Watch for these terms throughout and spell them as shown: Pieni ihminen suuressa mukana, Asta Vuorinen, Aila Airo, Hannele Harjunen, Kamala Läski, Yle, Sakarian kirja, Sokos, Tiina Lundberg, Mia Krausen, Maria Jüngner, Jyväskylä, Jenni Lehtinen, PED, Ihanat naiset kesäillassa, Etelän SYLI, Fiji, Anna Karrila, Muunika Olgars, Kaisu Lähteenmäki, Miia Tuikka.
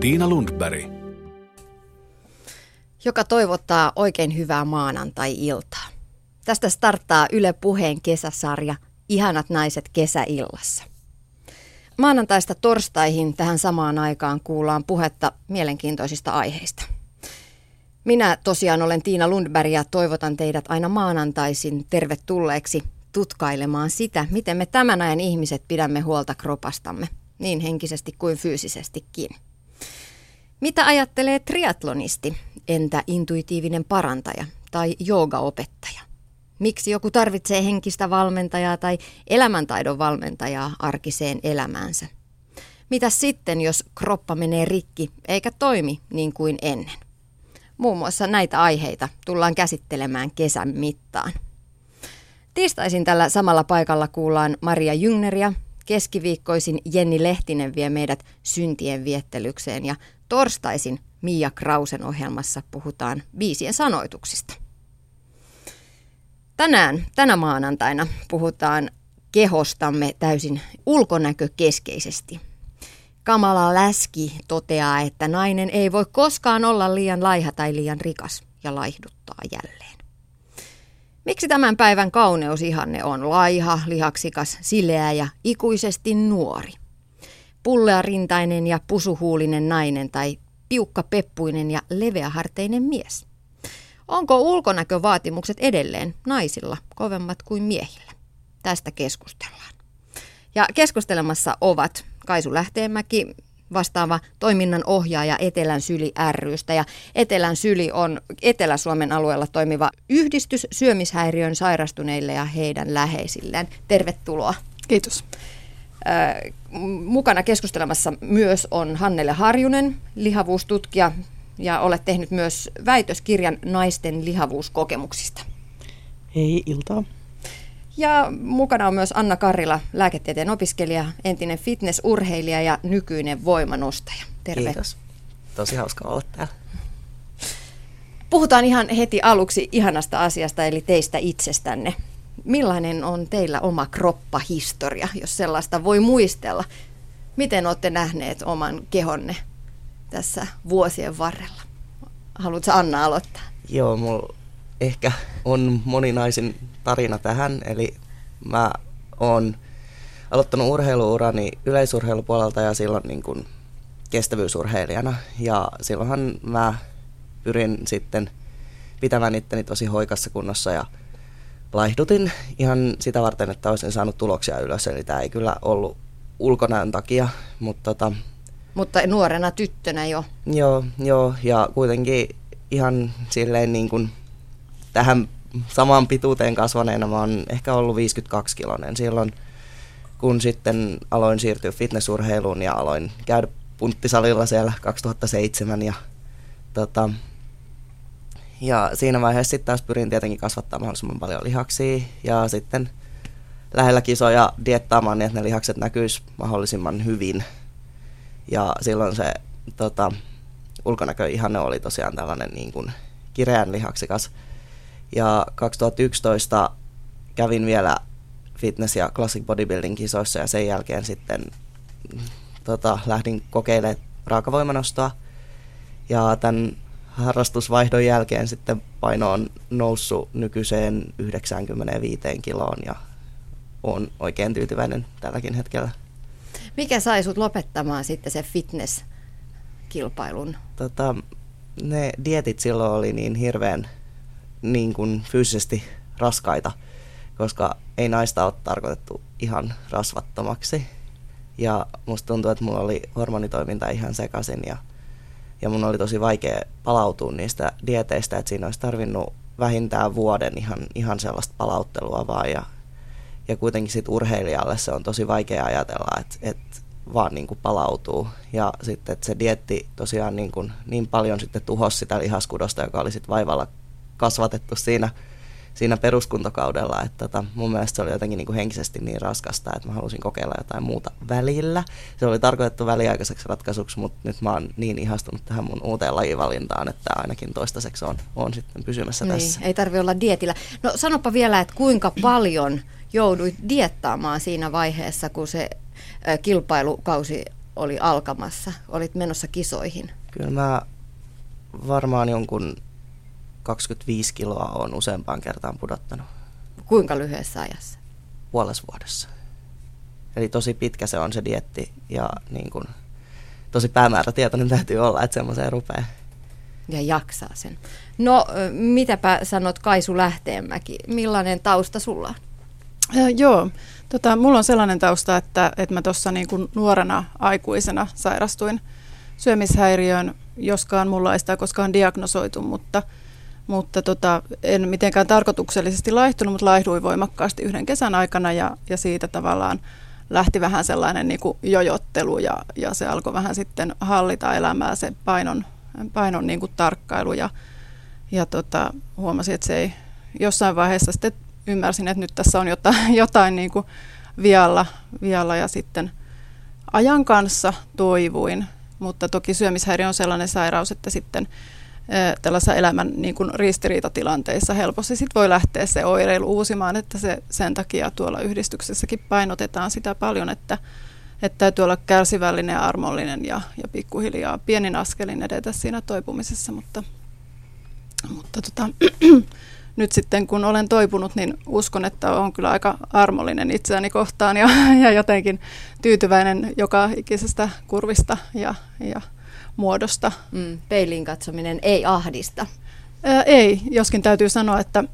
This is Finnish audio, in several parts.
Tiina Lundberg. Joka toivottaa oikein hyvää maanantai-iltaa. Tästä starttaa Yle Puheen kesäsarja Ihanat naiset kesäillassa. Maanantaista torstaihin tähän samaan aikaan kuullaan puhetta mielenkiintoisista aiheista. Minä tosiaan olen Tiina Lundberg ja toivotan teidät aina maanantaisin tervetulleeksi tutkailemaan sitä, miten me tämän ajan ihmiset pidämme huolta kropastamme, niin henkisesti kuin fyysisestikin. Mitä ajattelee triatlonisti, entä intuitiivinen parantaja tai joogaopettaja? Miksi joku tarvitsee henkistä valmentajaa tai elämäntaidon valmentajaa arkiseen elämäänsä? Mitä sitten, jos kroppa menee rikki eikä toimi niin kuin ennen? Muun muassa näitä aiheita tullaan käsittelemään kesän mittaan. Tiistaisin tällä samalla paikalla kuullaan Maria Jüngneria. Keskiviikkoisin Jenni Lehtinen vie meidät syntien viettelykseen ja torstaisin Mia Krausen ohjelmassa puhutaan biisien sanoituksista. Tänä maanantaina puhutaan kehostamme täysin ulkonäkökeskeisesti. Kamala Läski toteaa, että nainen ei voi koskaan olla liian laiha tai liian rikas ja laihduttaa jälleen. Miksi tämän päivän kauneusihanne on laiha, lihaksikas, sileä ja ikuisesti nuori? Pullearintainen ja pusuhuulinen nainen tai piukkapeppuinen ja leveäharteinen mies? Onko ulkonäkövaatimukset edelleen naisilla kovemmat kuin miehillä? Tästä keskustellaan. Ja keskustelemassa ovat Kaisu Lähteenmäki, vastaava toiminnan ohjaaja Etelän SYLI ry:stä. Ja Etelän SYLI on Etelä-Suomen alueella toimiva yhdistys syömishäiriön sairastuneille ja heidän läheisilleen. Tervetuloa. Kiitos. Mukana keskustelemassa myös on Hannele Harjunen, lihavuustutkija, ja olet tehnyt myös väitöskirjan naisten lihavuuskokemuksista. Hei, iltaa. Ja mukana on myös Anna Karrila, lääketieteen opiskelija, entinen fitnessurheilija ja nykyinen voimanostaja. Terve. Kiitos. Tosi hauska olla täällä. Puhutaan ihan heti aluksi ihanasta asiasta, eli teistä itsestänne. Millainen on teillä oma kroppahistoria, jos sellaista voi muistella? Miten olette nähneet oman kehonne tässä vuosien varrella? Haluatko Anna aloittaa? Joo, mulla ehkä on moninaisin tarina tähän, eli mä oon aloittanut urheiluurani yleisurheilupuolelta ja silloin niin kuin kestävyysurheilijana, ja silloinhan mä pyrin sitten pitämään itteni tosi hoikassa kunnossa ja laihdutin ihan sitä varten, että olisin saanut tuloksia ylös, eli tää ei kyllä ollut ulkonäön takia, mutta nuorena tyttönä jo. Joo, ja kuitenkin ihan silleen niin kuin tähän samaan pituuteen kasvaneena mä oon ehkä ollut 52-kiloinen silloin, kun sitten aloin siirtyä fitnessurheiluun ja aloin käydä punttisalilla siellä 2007. Ja siinä vaiheessa sitten taas pyrin tietenkin kasvattaa mahdollisimman paljon lihaksia ja sitten lähellä kisoja diettaamaan niin, että ne lihakset näkyis mahdollisimman hyvin. Ja silloin se ulkonäköihanne oli tosiaan tällainen niin kuin kireän lihaksikas. Ja 2011 kävin vielä fitness- ja classic bodybuilding-kisoissa ja sen jälkeen sitten lähdin kokeilemaan raakavoimanostoa. Ja tämän harrastusvaihdon jälkeen sitten paino on noussut nykyiseen 95 kiloon ja olen oikein tyytyväinen tälläkin hetkellä. Mikä sai sut lopettamaan sitten sen fitness-kilpailun? Ne dietit silloin oli niin hirveän niin kuin fyysisesti raskaita, koska ei naista ole tarkoitettu ihan rasvattomaksi. Ja musta tuntuu, että mulla oli hormonitoiminta ihan sekaisin ja mun oli tosi vaikea palautua niistä dieteistä, että siinä olisi tarvinnut vähintään vuoden ihan sellaista palauttelua vaan. Ja kuitenkin sit urheilijalle se on tosi vaikea ajatella, että vaan niin kuin palautuu. Ja sitten että se dieetti tosiaan niin paljon sitten tuhosi sitä lihaskudosta, joka oli sit vaivalla kasvatettu siinä peruskuntokaudella, että mun mielestä se oli jotenkin niin kuin henkisesti niin raskasta, että mä halusin kokeilla jotain muuta välillä. Se oli tarkoitettu väliaikaiseksi ratkaisuksi, mutta nyt mä oon niin ihastunut tähän mun uuteen lajivalintaan, että ainakin toistaiseksi on sitten pysymässä niin, tässä. Ei tarvitse olla dietillä. No sanoppa vielä, että kuinka paljon jouduit diettaamaan siinä vaiheessa, kun se kilpailukausi oli alkamassa? Olit menossa kisoihin? Kyllä mä varmaan jonkun 25 kiloa olen useampaan kertaan pudottanut. Kuinka lyhyessä ajassa? Puolessa vuodessa. Eli tosi pitkä se on se dieetti ja niin kun, tosi päämäärätietoinen täytyy olla, että semmoiseen rupeaa. Ja jaksaa sen. No, mitäpä sanot Kaisu Lähteenmäki? Millainen tausta sulla on? Joo, mulla on sellainen tausta, että mä tuossa niin kuin nuorena aikuisena sairastuin syömishäiriöön, joskaan mulla ei sitä koskaan diagnosoitu, mutta en mitenkään tarkoituksellisesti laihtunut, mutta laihduin voimakkaasti yhden kesän aikana ja siitä tavallaan lähti vähän sellainen niin kuin jojottelu ja se alkoi vähän sitten hallita elämää se painon niin kuin tarkkailu ja huomasin, että se ei jossain vaiheessa sitten ymmärsin, että nyt tässä on jotain niin kuin vialla ja sitten ajan kanssa toivuin, mutta toki syömishäiriö on sellainen sairaus, että sitten tällaisessa elämän niin kuin ristiriitatilanteissa helposti sit voi lähteä se oireilu uusimaan, että sen takia tuolla yhdistyksessäkin painotetaan sitä paljon, että täytyy olla kärsivällinen ja armollinen ja pikkuhiljaa pienin askelin edetä siinä toipumisessa, mutta nyt sitten kun olen toipunut, niin uskon, että olen kyllä aika armollinen itseäni kohtaan ja jotenkin tyytyväinen joka ikisestä kurvista ja muodosta. Peiliin katsominen ei ahdista. Ei, joskin täytyy sanoa, että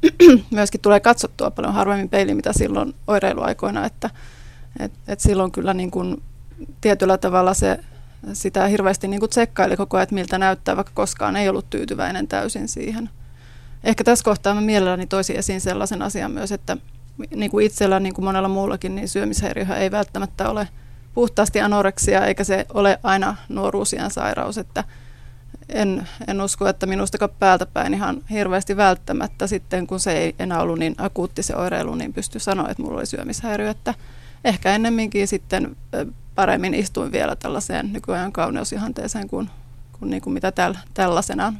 myöskin tulee katsottua paljon harvemmin peiliin, mitä silloin oireiluaikoina, että silloin kyllä niin kuin tietyllä tavalla sitä hirveästi niin kuin tsekkaili koko ajan, että miltä näyttää, vaikka koskaan ei ollut tyytyväinen täysin siihen. Ehkä tässä kohtaa mä mielelläni toisin esiin sellaisen asian myös, että niin kuin itsellä, niin kuin monella muullakin, niin syömishäiriöhän ei välttämättä ole puhtaasti anoreksia, eikä se ole aina nuoruusien sairaus. Että en usko, että minustakaan päältäpäin ihan hirveästi välttämättä sitten, kun se ei enää ollut niin akuutti se oireilu, niin pystyi sanoa, että mulla oli syömishäiriö. Että ehkä ennemminkin sitten paremmin istuin vielä tällaiseen nykyajan kauneusihanteeseen kuin, niin kuin mitä tällaisenaan.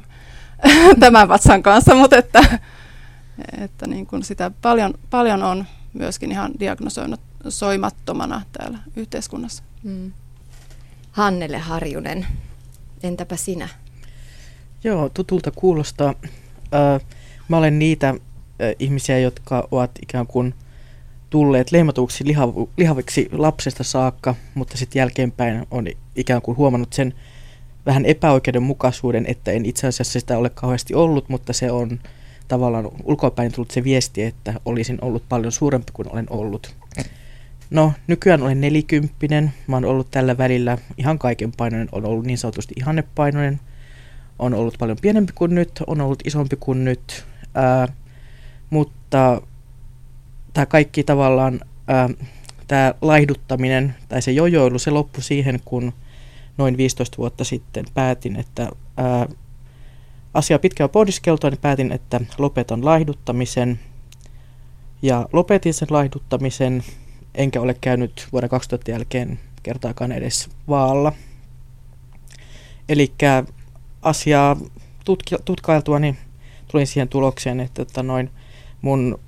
Tämän vatsan kanssa, mutta että niin kuin sitä paljon on myöskin ihan diagnosoimattomana täällä yhteiskunnassa. Hannele Harjunen, entäpä sinä? Joo, tutulta kuulostaa. Mä olen niitä ihmisiä, jotka ovat ikään kuin tulleet leimatuksi lihaviksi lapsesta saakka, mutta sitten jälkeenpäin on ikään kuin huomannut sen vähän epäoikeudenmukaisuuden, että en itse asiassa sitä ole kauheasti ollut, mutta se on tavallaan ulkoapäin tullut se viesti, että olisin ollut paljon suurempi kuin olen ollut. No, nykyään olen 40, mä oon ollut tällä välillä ihan kaiken painoinen, on ollut niin sanotusti ihannepainoinen, on ollut paljon pienempi kuin nyt, on ollut isompi kuin nyt, mutta tämä kaikki tavallaan, tämä laihduttaminen tai se jojoilu, se loppui siihen, kun noin 15 vuotta sitten päätin, että asiaa pitkään pohdiskeltua, niin päätin, että lopetan laihduttamisen. Ja lopetin sen laihduttamisen, enkä ole käynyt vuoden 2000 jälkeen kertaakaan edes vaalla. Eli asiaa tutkailtuani tulin siihen tulokseen, että mun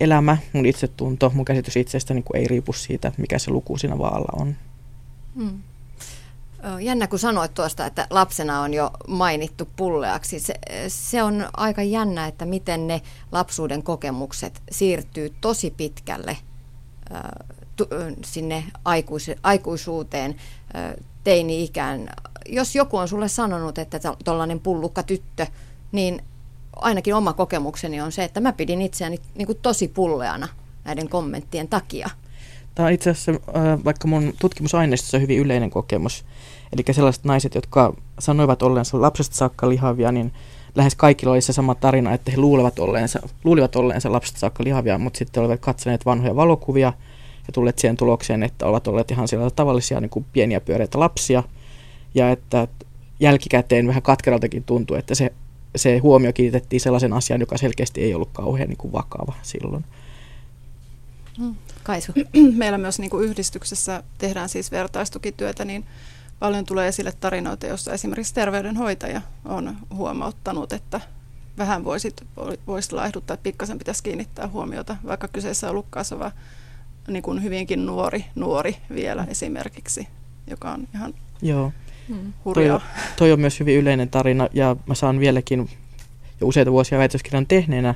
elämä, mun itsetunto, mun käsitys itsestä niin ei riipu siitä, mikä se luku siinä vaalla on. Jännä, kun sanoit tuosta, että lapsena on jo mainittu pulleaksi. Se on aika jännä, että miten ne lapsuuden kokemukset siirtyy tosi pitkälle sinne aikuisuuteen, teini-ikään. Jos joku on sulle sanonut, että tuollainen pullukka tyttö, niin ainakin oma kokemukseni on se, että mä pidin itseäni niin kuin tosi pulleana näiden kommenttien takia. Tämä on itse asiassa vaikka mun tutkimusaineistossa hyvin yleinen kokemus. Eli sellaiset naiset, jotka sanoivat olleensa lapsesta saakka lihavia, niin lähes kaikilla oli se sama tarina, että he luulivat olleensa lapsesta saakka lihavia, mutta sitten olivat katsoneet vanhoja valokuvia ja tulleet siihen tulokseen, että ovat olleet ihan sellaisia tavallisia niin kuin pieniä pyöreitä lapsia. Ja että jälkikäteen vähän katkeraltakin tuntuu, että se huomio kiinnitettiin sellaisen asian, joka selkeästi ei ollut kauhean niin kuin vakava silloin. Kaisu. Meillä myös niin kuin yhdistyksessä tehdään siis vertaistukityötä, niin paljon tulee esille tarinoita, joissa esimerkiksi terveydenhoitaja on huomauttanut, että vähän voisi laihduttaa, että pikkasen pitäisi kiinnittää huomiota, vaikka kyseessä on ollutkaan niin hyvinkin nuori vielä esimerkiksi. joka on ihan hurjaa. Toi on myös hyvin yleinen tarina, ja mä saan vieläkin jo useita vuosia väitöskirjan tehneenä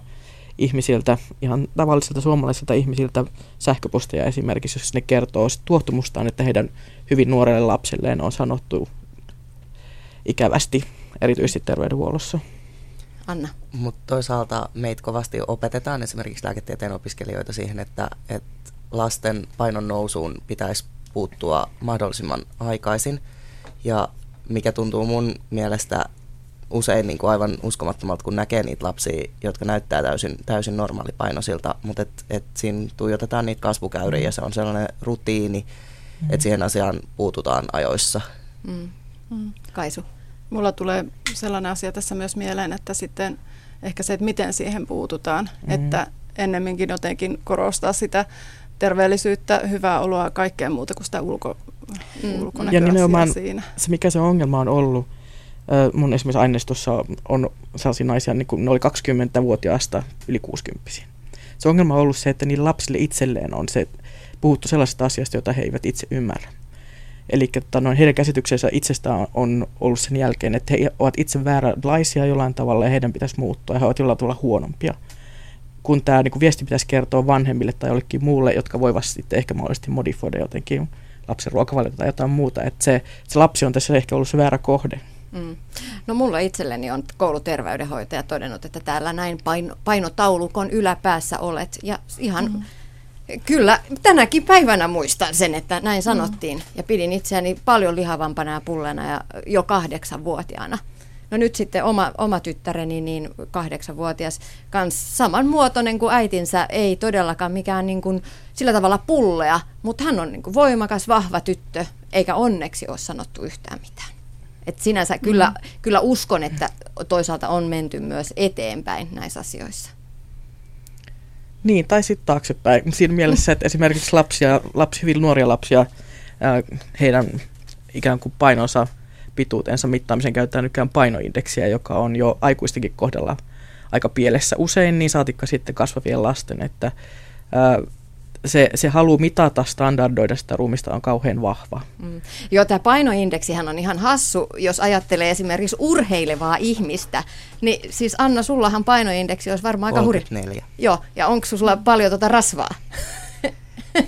ihmisiltä, ihan tavallisilta suomalaisilta ihmisiltä sähköposteja esimerkiksi, jos ne kertoo tuohtumustaan, että heidän hyvin nuorelle lapselleen on sanottu ikävästi, erityisesti terveydenhuollossa. Anna. Mutta toisaalta meitä kovasti opetetaan esimerkiksi lääketieteen opiskelijoita siihen, että lasten painon nousuun pitäisi puuttua mahdollisimman aikaisin. Ja mikä tuntuu mun mielestä usein niin kuin aivan uskomattomalta, kun näkee niitä lapsia, jotka näyttää täysin normaalipainoisilta, mutta et siinä tuijotetaan niitä kasvukäyriä ja se on sellainen rutiini, että siihen asiaan puututaan ajoissa. Kaisu. Mulla tulee sellainen asia tässä myös mieleen, että sitten ehkä se, että miten siihen puututaan, että ennemminkin jotenkin korostaa sitä terveellisyyttä, hyvää oloa, kaikkea muuta kuin sitä ulkonäköä. Ja nimenomaan siinä. Se, mikä se ongelma on ollut, mun esimerkiksi aineistossa on sellaisia naisia, niin kuin ne oli 20-vuotiaasta yli 60-vuotiaisiin. Se ongelma on ollut se, että niillä lapsille itselleen on se, puhuttu sellaisesta asiasta, jota he eivät itse ymmärrä. Eli heidän käsityksensä itsestään on ollut sen jälkeen, että he ovat itse vääränlaisia jollain tavalla ja heidän pitäisi muuttua ja he ovat jollain tavalla huonompia. Kun tämä niin viesti pitäisi kertoa vanhemmille tai jollekin muulle, jotka voivat sitten ehkä mahdollisesti modifoida jotenkin lapsen ruokavaliota tai jotain muuta. Että se lapsi on tässä ehkä ollut se väärä kohde. No mulla itselleni on kouluterveydenhoitaja todennut, että täällä näin painotaulukon yläpäässä olet ja ihan... Kyllä, tänäkin päivänä muistan sen, että näin sanottiin ja pidin itseäni paljon lihavampana ja pullena ja jo 8-vuotiaana. No nyt sitten oma tyttäreni, niin 8-vuotias, kans samanmuotoinen kuin äitinsä, ei todellakaan mikään niin kuin, sillä tavalla pullea, mutta hän on niin kuin voimakas, vahva tyttö, eikä onneksi ole sanottu yhtään mitään. Et sinänsä kyllä uskon, että toisaalta on menty myös eteenpäin näissä asioissa. Niin, tai sitten taaksepäin. Siinä mielessä, että esimerkiksi hyvin nuoria lapsia, heidän ikään kuin painonsa, pituutensa mittaamisen käytetään nytkään painoindeksiä, joka on jo aikuistenkin kohdalla aika pielessä usein, niin saatikka sitten kasvavien lasten, että se halu mitata, standardoida sitä ruumista on kauhean vahva. Joo, tämä painoindeksihän on ihan hassu, jos ajattelee esimerkiksi urheilevaa ihmistä. Niin siis Anna, sullahan painoindeksi olisi varmaan aika hurja. 34. Joo, ja onko sulla paljon rasvaa?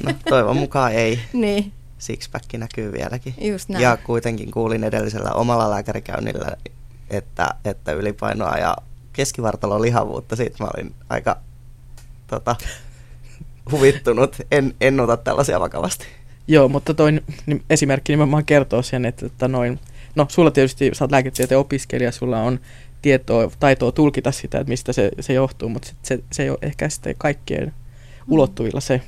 No toivon mukaan ei. Niin. Sixpack näkyy vieläkin. Just näin. Ja kuitenkin kuulin edellisellä omalla lääkärikäynnillä, että ylipainoa ja keskivartalon lihavuutta. Siitä mä olin aika... huvittunut. En ota tällaisia vakavasti. Joo, mutta toi esimerkki nimenomaan kertoo sen, että sulla tietysti, sä oot lääketieteen opiskelija, sulla on tietoa, taitoa tulkita sitä, että mistä se johtuu, mutta se ei ole ehkä sitten kaikkien ulottuvilla se.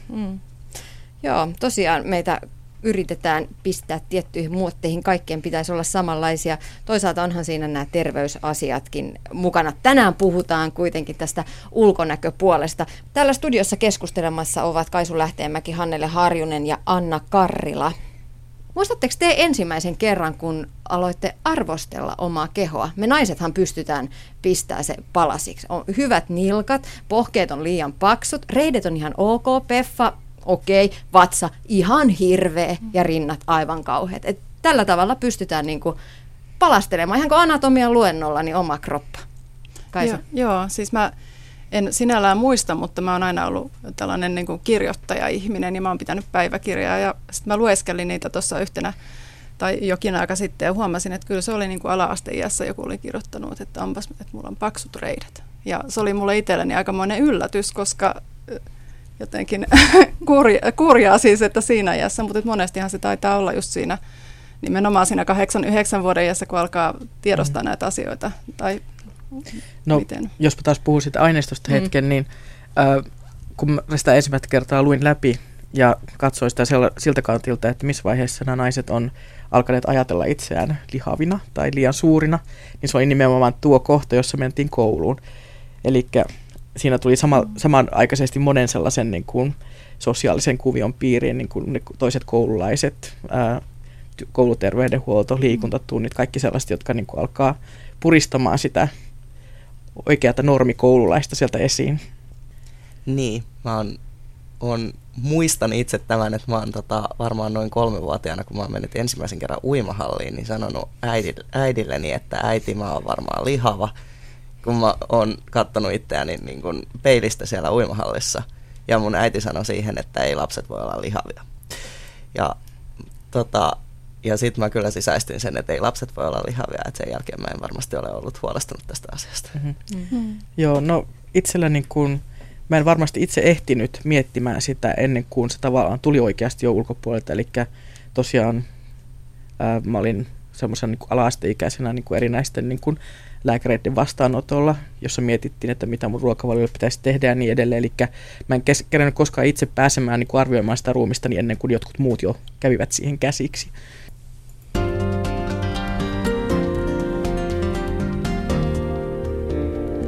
Joo, tosiaan meitä yritetään pistää tiettyihin muotteihin, kaikkien pitäisi olla samanlaisia. Toisaalta onhan siinä nämä terveysasiatkin mukana. Tänään puhutaan kuitenkin tästä ulkonäköpuolesta. Täällä studiossa keskustelemassa ovat Kaisu Lähteenmäki, Hannele Harjunen ja Anna Karrila. Muistatteko te ensimmäisen kerran, kun aloitte arvostella omaa kehoa? Me naisethan pystytään pistämään se palasiksi. On hyvät nilkat, pohkeet on liian paksut, reidet on ihan ok, peffa, okei, vatsa ihan hirveä ja rinnat aivan kauheat. Et tällä tavalla pystytään niinku palastelemaan, ihan kuin anatomian luennolla, niin oma kroppa. Joo, siis mä en sinällään muista, mutta mä oon aina ollut tällainen niinku kirjoittaja-ihminen ja mä oon pitänyt päiväkirjaa. Ja sitten mä lueskelin niitä tuossa yhtenä tai jokin aika sitten ja huomasin, että kyllä se oli niinku ala-asteiässä joku oli kirjoittanut, että onpas, että mulla on paksut reidet. Ja se oli mulle itselleni aikamoinen yllätys, koska... jotenkin kurjaa siis, että siinä iässä, mutta monestihan se taitaa olla just siinä, nimenomaan siinä 8-9 vuoden iässä, kun alkaa tiedostaa näitä asioita. Tai miten? Jos mä taas puhun siitä aineistosta hetken, niin kun sitä ensimmäistä kertaa luin läpi ja katsoin sitä siltä kantilta, että missä vaiheessa nämä naiset on alkaneet ajatella itseään lihavina tai liian suurina, niin se oli nimenomaan tuo kohta, jossa mentiin kouluun. Elikkä siinä tuli samanaikaisesti monen sellaisen niin kuin sosiaalisen kuvion piiriin, niin kuin toiset koululaiset, kouluterveydenhuolto, liikuntatunnit, kaikki sellaiset, jotka niin kuin alkaa puristamaan sitä oikeata normikoululaista sieltä esiin. Niin, mä oon muistan itse tämän, että mä oon varmaan noin 3-vuotiaana, kun mä oon mennyt ensimmäisen kerran uimahalliin, niin sanonut äidilleni, että äiti, mä oon varmaan lihava, kun mä oon kattonut itseäni niin kuin peilistä siellä uimahallissa. Ja mun äiti sanoi siihen, että ei lapset voi olla lihavia. Ja sitten mä kyllä sisäistin sen, että ei lapset voi olla lihavia, että sen jälkeen mä en varmasti ole ollut huolestunut tästä asiasta. Joo, no itsellä niin kuin... Mä en varmasti itse ehtinyt miettimään sitä ennen kuin se tavallaan tuli oikeasti jo ulkopuolelta. Eli tosiaan mä olin semmoisen niin ala-asteikäisenä niin erinäisten niin lääkäreiden vastaanotolla, jossa mietittiin, että mitä mun ruokavaliolla pitäisi tehdä ja niin edelleen. Eli mä en kerännyt koskaan itse pääsemään niin arvioimaan sitä ruumistani ennen kuin jotkut muut jo kävivät siihen käsiksi.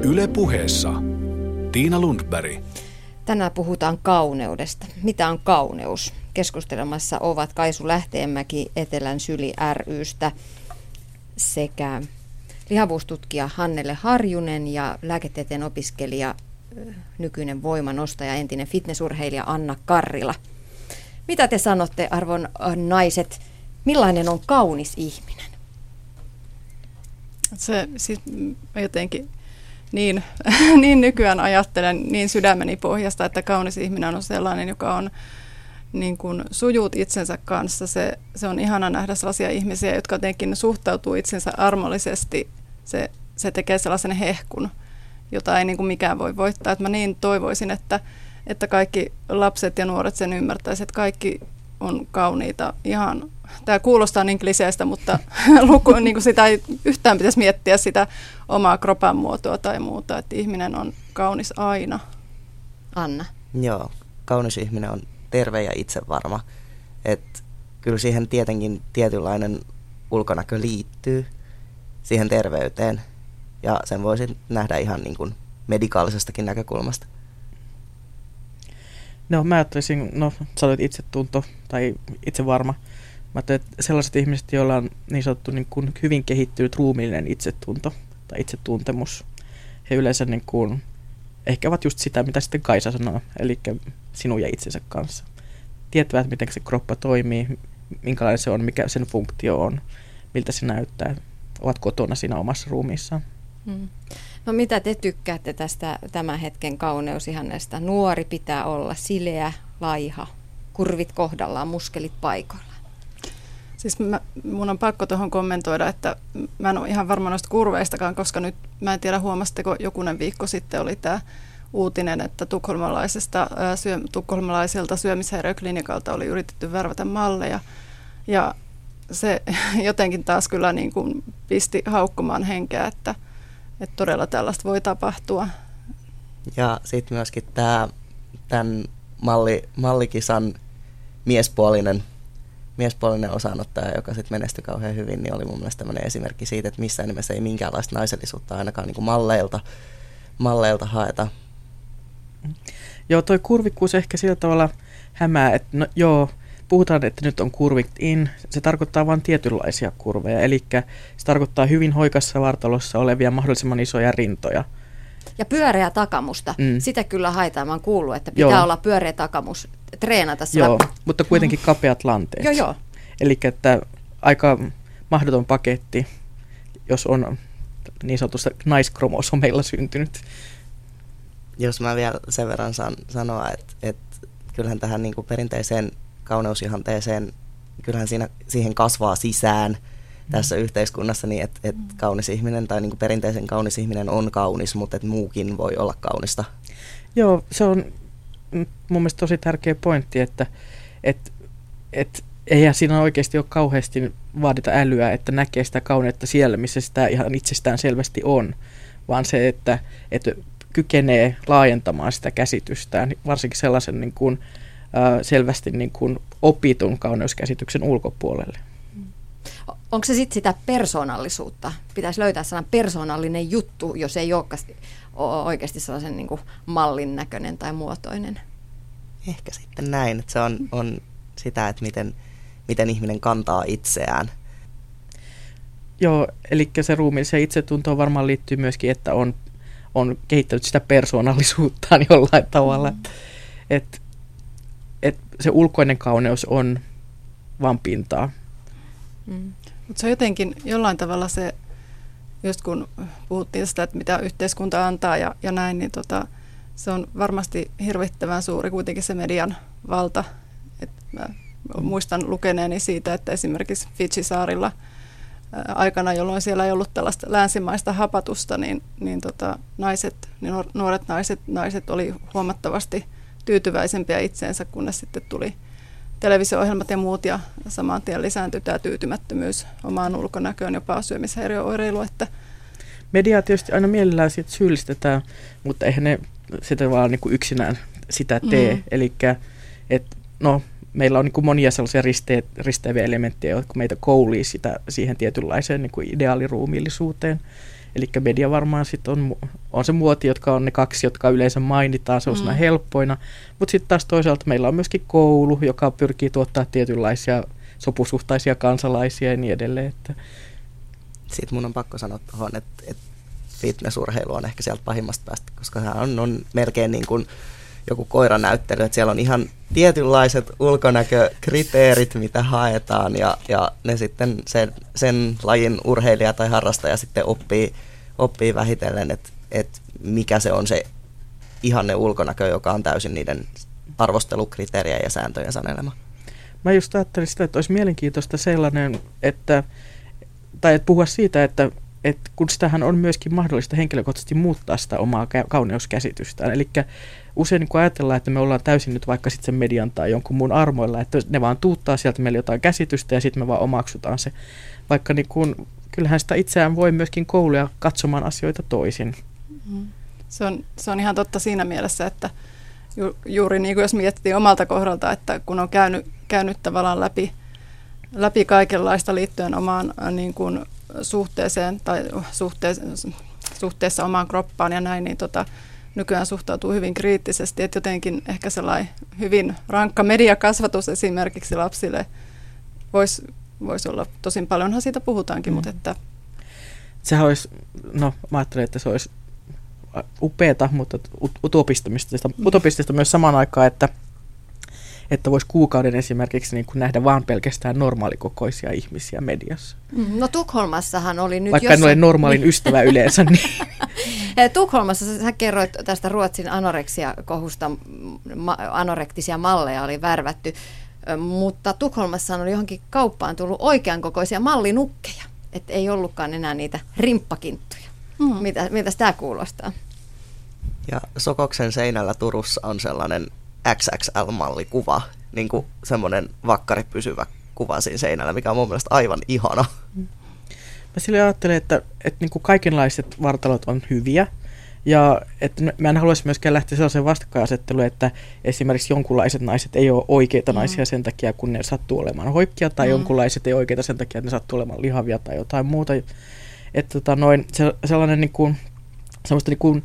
Yle Puheessa. Tiina Lundberg. Tänään puhutaan kauneudesta. Mitä on kauneus? Keskustelemassa ovat Kaisu Lähteenmäki Etelän SYLI ry:stä sekä lihavuustutkija Hannele Harjunen ja lääketieteen opiskelija, nykyinen voimanostaja, entinen fitnessurheilija Anna Karrila. Mitä te sanotte, arvon naiset, millainen on kaunis ihminen? Se siis jotenkin... Niin nykyään ajattelen niin sydämeni pohjasta, että kaunis ihminen on sellainen, joka on niin kuin sujut itsensä kanssa. Se on ihana nähdä sellaisia ihmisiä, jotka jotenkin suhtautuu itsensä armollisesti. Se tekee sellaisen hehkun, jota ei niin kuin mikään voi voittaa. Et mä niin toivoisin, että kaikki lapset ja nuoret sen ymmärtäisivät, että kaikki on kauniita. Ihan, tämä kuulostaa niin kliseistä, mutta niin kuin sitä ei yhtään pitäisi miettiä sitä omaa kropan muotoa tai muuta, että ihminen on kaunis aina. Anna. Joo, kaunis ihminen on terve ja itsevarma. Et kyllä siihen tietenkin tietynlainen ulkonäkö liittyy siihen terveyteen ja sen voisi nähdä ihan niin kuin medikaalisestakin näkökulmasta. No mä ajattelisin, sanoit itsetunto tai itsevarma. Mä ajattelin, että sellaiset ihmiset, joilla on niin sanottu niin kuin hyvin kehittynyt ruumiillinen itsetunto tai itsetuntemus, he yleensä niin kuin, ehkä ovat just sitä, mitä sitten Kaisa sanoo, eli sinun ja itsensä kanssa. Tietävät, miten se kroppa toimii, minkälainen se on, mikä sen funktio on, miltä se näyttää, ovat kotona siinä omassa ruumiissaan. No mitä te tykkäätte tästä tämän hetken kauneusihannesta? Nuori pitää olla, sileä, laiha, kurvit kohdallaan, muskelit paikoillaan. Siis mun on pakko tuohon kommentoida, että mä en ole ihan varma noista kurveistakaan, koska nyt mä en tiedä, huomasitteko, jokunen viikko sitten oli tämä uutinen, että tukholmalaiselta syömishäiriöklinikalta oli yritetty värvätä malleja ja se jotenkin taas kyllä niin kuin pisti haukkumaan henkeä, että todella tällaista voi tapahtua. Ja sitten myöskin tämän mallikisan miespuolinen osanottaja, joka sitten menestyi kauhean hyvin, niin oli mun mielestä tämmöinen esimerkki siitä, että missään nimessä ei minkäänlaista naisellisuutta ainakaan niin kuin malleilta haeta. Joo, toi kurvikkuus ehkä sillä tavalla hämää, että puhutaan, että nyt on kurvit in. Se tarkoittaa vain tietynlaisia kurveja. Eli se tarkoittaa hyvin hoikassa vartalossa olevia mahdollisimman isoja rintoja. Ja pyöreä takamusta. Sitä kyllä haetaan. Mä oon kuullut, että pitää olla pyöreä takamus. Treenata sillä. Joo, mutta kuitenkin kapeat lanteet. Joo. Eli että aika mahdoton paketti, jos on niin sanotusta naiskromosomeilla syntynyt. Jos mä vielä sen verran saan sanoa, että kyllähän tähän niin kuin perinteiseen kauneusihanteeseen, kyllähän siihen kasvaa sisään tässä yhteiskunnassa niin, että kaunis ihminen tai niin kuin perinteisen kaunis ihminen on kaunis, mutta että muukin voi olla kaunista. Joo, se on mun mielestä tosi tärkeä pointti, että eihän siinä oikeasti ole kauheasti vaadita älyä, että näkee sitä kauneutta siellä, missä sitä ihan itsestään selvästi on, vaan se, että kykenee laajentamaan sitä käsitystään, varsinkin sellaisen niin kuin selvästi niin kuin opitun kauneuskäsityksen ulkopuolelle. Onko se sitten sitä persoonallisuutta? Pitäisi löytää sellainen persoonallinen juttu, jos ei ole oikeasti sellaisen niin kuin mallin näköinen tai muotoinen. Ehkä sitten näin, että se on sitä, että miten ihminen kantaa itseään. Joo, eli se ruumiilliseen itsetuntoon varmaan liittyy myöskin, että on kehittänyt sitä persoonallisuuttaan jollain tavalla. että se ulkoinen kauneus on vaan pintaa. Mm. Mutta se on jotenkin jollain tavalla se, just kun puhuttiin sitä, että mitä yhteiskunta antaa ja näin, niin se on varmasti hirvittävän suuri kuitenkin se median valta. Et mä muistan lukeneeni siitä, että esimerkiksi Fiji-saarilla aikana, jolloin siellä ei ollut tällaista länsimaista hapatusta, nuoret naiset oli huomattavasti tyytyväisempiä itseensä, kunnes sitten tuli televisio-ohjelmat ja muut, ja saman tien lisääntyi tämä tyytymättömyys omaan ulkonäköön, jopa syömishäiriöoireilu. Mediaa tietysti aina mielellään siitä syyllistetään, mutta eihän ne sitä vaan niin kuin yksinään sitä tee. Mm. Elikkä, meillä on niin kuin monia sellaisia risteäviä elementtejä, jotka meitä koulii sitä, siihen tietynlaiseen niin kuin ideaaliruumiillisuuteen. Eli media varmaan sit on se muoti, jotka on ne kaksi, jotka yleensä mainitaan sellaisena helppoina. Mutta sitten taas toisaalta meillä on myöskin koulu, joka pyrkii tuottaa tietynlaisia sopusuhtaisia kansalaisia ja niin edelleen. Sitten mun on pakko sanoa tuohon, että fitnessurheilu on ehkä sieltä pahimmasta päästä, koska hän on melkein niin kuin joku koiranäyttely, että siellä on ihan tietynlaiset ulkonäkökriteerit, mitä haetaan, ja ne sitten sen lajin urheilija tai harrastaja sitten oppii vähitellen, että mikä se on se ihanne ulkonäkö, joka on täysin niiden arvostelukriteerien ja sääntöjen sanelema. Mä just ajattelin sitä, että olisi mielenkiintoista sellainen, että puhua siitä, että kun sitähän on myöskin mahdollista henkilökohtaisesti muuttaa sitä omaa kauneuskäsitystään. Eli usein niin kun ajatellaan, että me ollaan täysin nyt vaikka sitten sen median tai jonkun muun armoilla, että ne vaan tuuttaa sieltä meille jotain käsitystä ja sitten me vaan omaksutaan se. Vaikka niin kun, kyllähän sitä itseään voi myöskin koulua katsomaan asioita toisin. Se on ihan totta siinä mielessä, että juuri niin kuin jos miettii omalta kohdalta, että kun on käynyt tavallaan läpi kaikenlaista liittyen omaan niin kuin suhteeseen tai suhteessa omaan kroppaan ja näin, niin nykyään suhtautuu hyvin kriittisesti, että jotenkin ehkä sellainen hyvin rankka mediakasvatus esimerkiksi lapsille voisi olla, tosin paljonhan siitä puhutaankin, mutta että... Sehän olisi, mä ajattelin, että se olisi upeata, mutta utopistamista myös samaan aikaan, että voisi kuukauden esimerkiksi niin kuin nähdä vaan pelkästään normaalikokoisia ihmisiä mediassa. No Tukholmassahan oli nyt... Vaikka en ole normaalin ystävä yleensä, niin... Tukholmassa sä kerroit tästä Ruotsin anoreksiakohusta, anorektisia malleja oli värvätty, mutta Tukholmassahan oli johonkin kauppaan tullut oikeankokoisia mallinukkeja, että ei ollutkaan enää niitä rimppakinttuja. Miltä tämä kuulostaa? Ja Sokoksen seinällä Turussa on sellainen XXL-mallikuva, niin kuin semmoinen vakkari pysyvä kuva siinä seinällä, mikä on mun mielestä aivan ihana. Mä silleen ajattelen, että niin kuin kaikenlaiset vartalot on hyviä, ja että mä en haluaisi myöskään lähteä sellaiseen vastakkainasetteluun, että esimerkiksi jonkunlaiset naiset ei ole oikeita naisia sen takia, kun ne sattuu olemaan hoikkia, tai jonkunlaiset ei ole oikeita sen takia, että ne sattuu olemaan lihavia tai jotain muuta. Että sellainen niin kuin, semmoista niin kuin,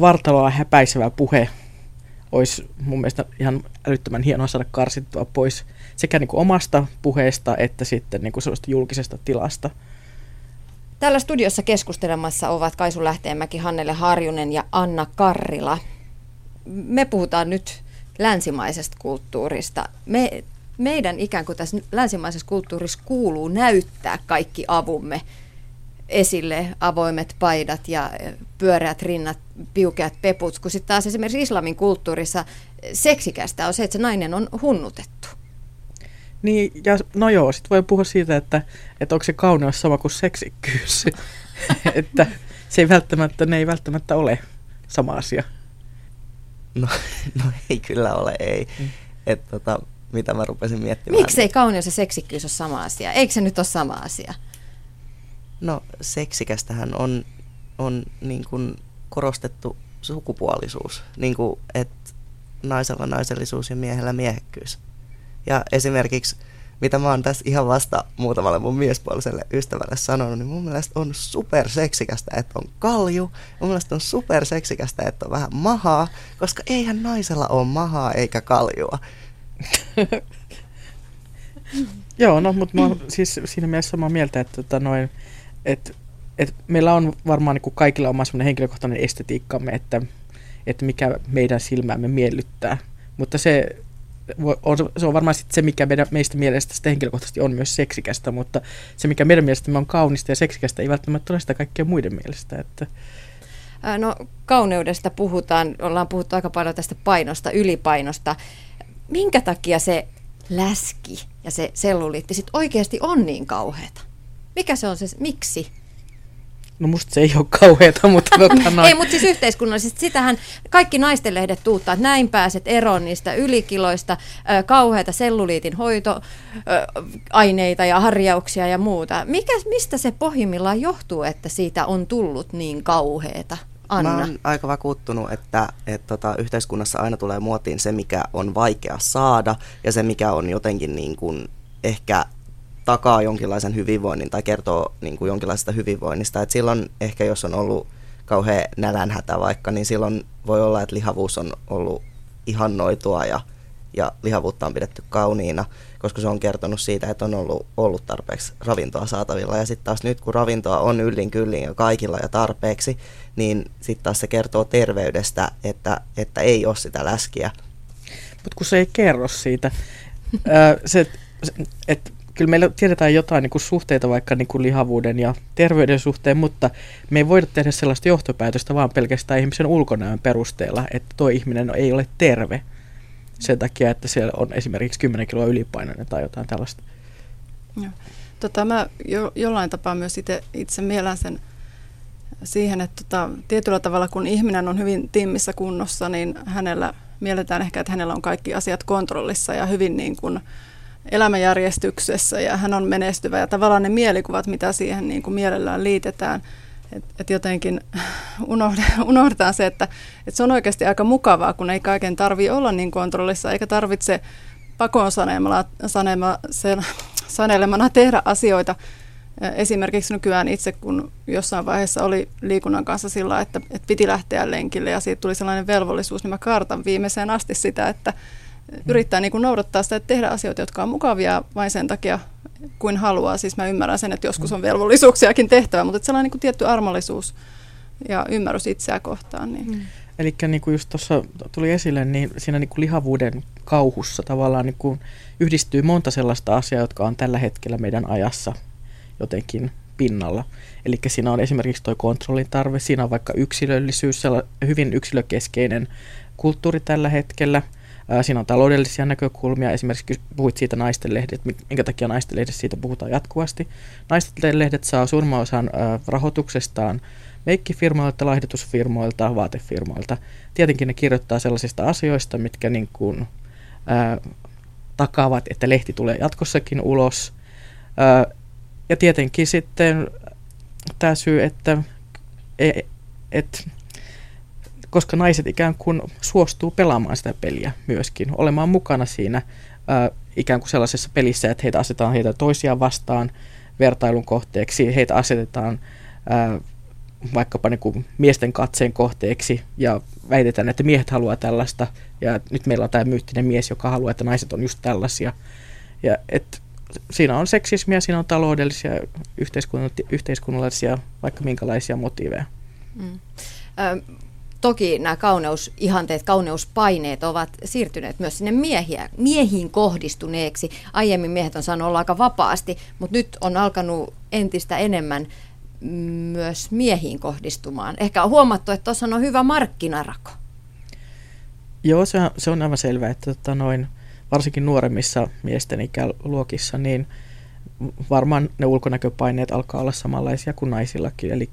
vartaloa häpäisevä puhe olisi mun mielestä ihan älyttömän hienoa saada karsittua pois sekä niin kuin omasta puheesta että sitten niin kuin sellaista julkisesta tilasta. Täällä studiossa keskustelemassa ovat Kaisu Lähteenmäki, Hannele Harjunen ja Anna Karrila. Me puhutaan nyt länsimaisesta kulttuurista. Meidän ikään kuin tässä länsimaisessa kulttuurissa kuuluu näyttää kaikki avumme esille, avoimet paidat ja pyöreät rinnat, piukeat peput, kun sitten taas esimerkiksi islamin kulttuurissa seksikästä on se, että se nainen on hunnutettu. Niin, ja no joo, sitten voi puhua siitä, että onko se kauneus sama kuin seksikkyys, että ne ei välttämättä ole sama asia. No ei kyllä ole, ei. Että mitä mä rupesin miettimään. Miksi ei kauneus ja seksikkyys ole sama asia? Eikö se nyt ole sama asia? No seksikästähän on niin kuin korostettu sukupuolisuus, niin kuin, että naisella naisellisuus ja miehellä miehekkyys. Ja esimerkiksi, mitä mä oon tässä ihan vasta muutamalle mun miespuoliselle ystävälle sanonut, niin mun mielestä on superseksikästä, että on kalju. Mun mielestä on superseksikästä, että on vähän mahaa, koska eihän naisella ole mahaa eikä kaljua. Joo, mutta mä oon siis siinä mielessä samaa mieltä, että meillä on varmaan niin kuin kaikilla oma semmoinen henkilökohtainen estetiikkamme, että mikä meidän silmäämme miellyttää. Mutta se se on varmaan se, mikä meistä mielestä sitä henkilökohtaisesti on myös seksikästä, mutta se, mikä meidän mielestämme on kaunista ja seksikästä, ei välttämättä ole sitä kaikkea muiden mielestä. Että. No, kauneudesta puhutaan, ollaan puhuttu aika paljon tästä painosta, ylipainosta. Minkä takia se läski ja se selluliitti sit oikeasti on niin kauheata? Mikä se on se, miksi? No musta se ei ole kauheata, mutta... Ei, mutta siis yhteiskunnallisesti. Sitähän kaikki naistenlehdet tuuttaa, että näin pääset eroon niistä ylikiloista, kauheita selluliitin hoitoaineita ja harjauksia ja muuta. Mistä se pohjimmillaan johtuu, että siitä on tullut niin kauheata? Anna. Mä oon aika vakuuttunut, että yhteiskunnassa aina tulee muotiin se, mikä on vaikea saada ja se, mikä on jotenkin niin kuin ehkä... takaa jonkinlaisen hyvinvoinnin tai kertoo niin kuin jonkinlaisesta hyvinvoinnista. Et silloin ehkä, jos on ollut kauhean nälänhätä vaikka, niin silloin voi olla, että lihavuus on ollut ihannoitua ja lihavuutta on pidetty kauniina, koska se on kertonut siitä, että on ollut tarpeeksi ravintoa saatavilla. Ja sitten taas nyt, kun ravintoa on yllin kyllin ja kaikilla ja tarpeeksi, niin sitten taas se kertoo terveydestä, että ei ole sitä läskiä. Mutta kun se ei kerro siitä, kyllä meillä tiedetään jotain niin kuin suhteita vaikka niin kuin lihavuuden ja terveyden suhteen, mutta me ei voida tehdä sellaista johtopäätöstä vaan pelkästään ihmisen ulkonäön perusteella, että tuo ihminen ei ole terve sen takia, että siellä on esimerkiksi 10 kiloa ylipainoinen tai jotain tällaista. Joo. Mä jollain tapaa myös itse mielän sen siihen, että tietyllä tavalla kun ihminen on hyvin timmissä kunnossa, niin hänellä mielletään ehkä, että hänellä on kaikki asiat kontrollissa ja hyvin niin kuin elämänjärjestyksessä ja hän on menestyvä ja tavallaan ne mielikuvat, mitä siihen niin kuin mielellään liitetään, että jotenkin unohdetaan se, että se on oikeasti aika mukavaa, kun ei kaiken tarvitse olla niin kontrollissa eikä tarvitse pakoon sanelemana tehdä asioita. Esimerkiksi nykyään itse, kun jossain vaiheessa oli liikunnan kanssa sillä, että piti lähteä lenkille ja siitä tuli sellainen velvollisuus, niin mä kartan viimeiseen asti sitä, että yrittää niin kuin noudattaa sitä, että tehdä asioita, jotka on mukavia vain sen takia, kuin haluaa. Siis mä ymmärrän sen, että joskus on velvollisuuksiakin tehtävä, mutta sellainen niin kuin tietty armollisuus ja ymmärrys itseä kohtaan. Niin. Eli niin kuin just tuossa tuli esille, niin siinä niin kuin lihavuuden kauhussa tavallaan niin kuin yhdistyy monta sellaista asiaa, jotka on tällä hetkellä meidän ajassa jotenkin pinnalla. Eli siinä on esimerkiksi tuo kontrollin tarve, siinä on vaikka yksilöllisyys, hyvin yksilökeskeinen kulttuuri tällä hetkellä. Siinä on taloudellisia näkökulmia. Esimerkiksi puhuit siitä naistenlehdet, minkä takia naistenlehdessä siitä puhutaan jatkuvasti. Naistenlehdet saa surmaosan rahoituksestaan meikkifirmoilta, laihdutusfirmoilta, vaatefirmoilta. Tietenkin ne kirjoittaa sellaisista asioista, mitkä niin kuin, takaavat, että lehti tulee jatkossakin ulos. Ja tietenkin sitten tämä syy, että koska naiset ikään kuin suostuu pelaamaan sitä peliä myöskin, olemaan mukana siinä ikään kuin sellaisessa pelissä, että heitä asetetaan heitä toisiaan vastaan vertailun kohteeksi, heitä asetetaan vaikkapa niin kuin miesten katseen kohteeksi ja väitetään, että miehet haluaa tällaista ja nyt meillä on tämä myyttinen mies, joka haluaa, että naiset on just tällaisia. Ja, siinä on seksismiä, siinä on taloudellisia, yhteiskunnallisia, vaikka minkälaisia motiiveja. Mm. Toki nämä kauneusihanteet, kauneuspaineet ovat siirtyneet myös sinne miehiin kohdistuneeksi. Aiemmin miehet on saanut olla aika vapaasti, mutta nyt on alkanut entistä enemmän myös miehiin kohdistumaan. Ehkä on huomattu, että tuossa on hyvä markkinarako. Joo, se on aivan selvää, että varsinkin nuoremmissa miesten ikäluokissa, niin varmaan ne ulkonäköpaineet alkaa olla samanlaisia kuin naisillakin, eli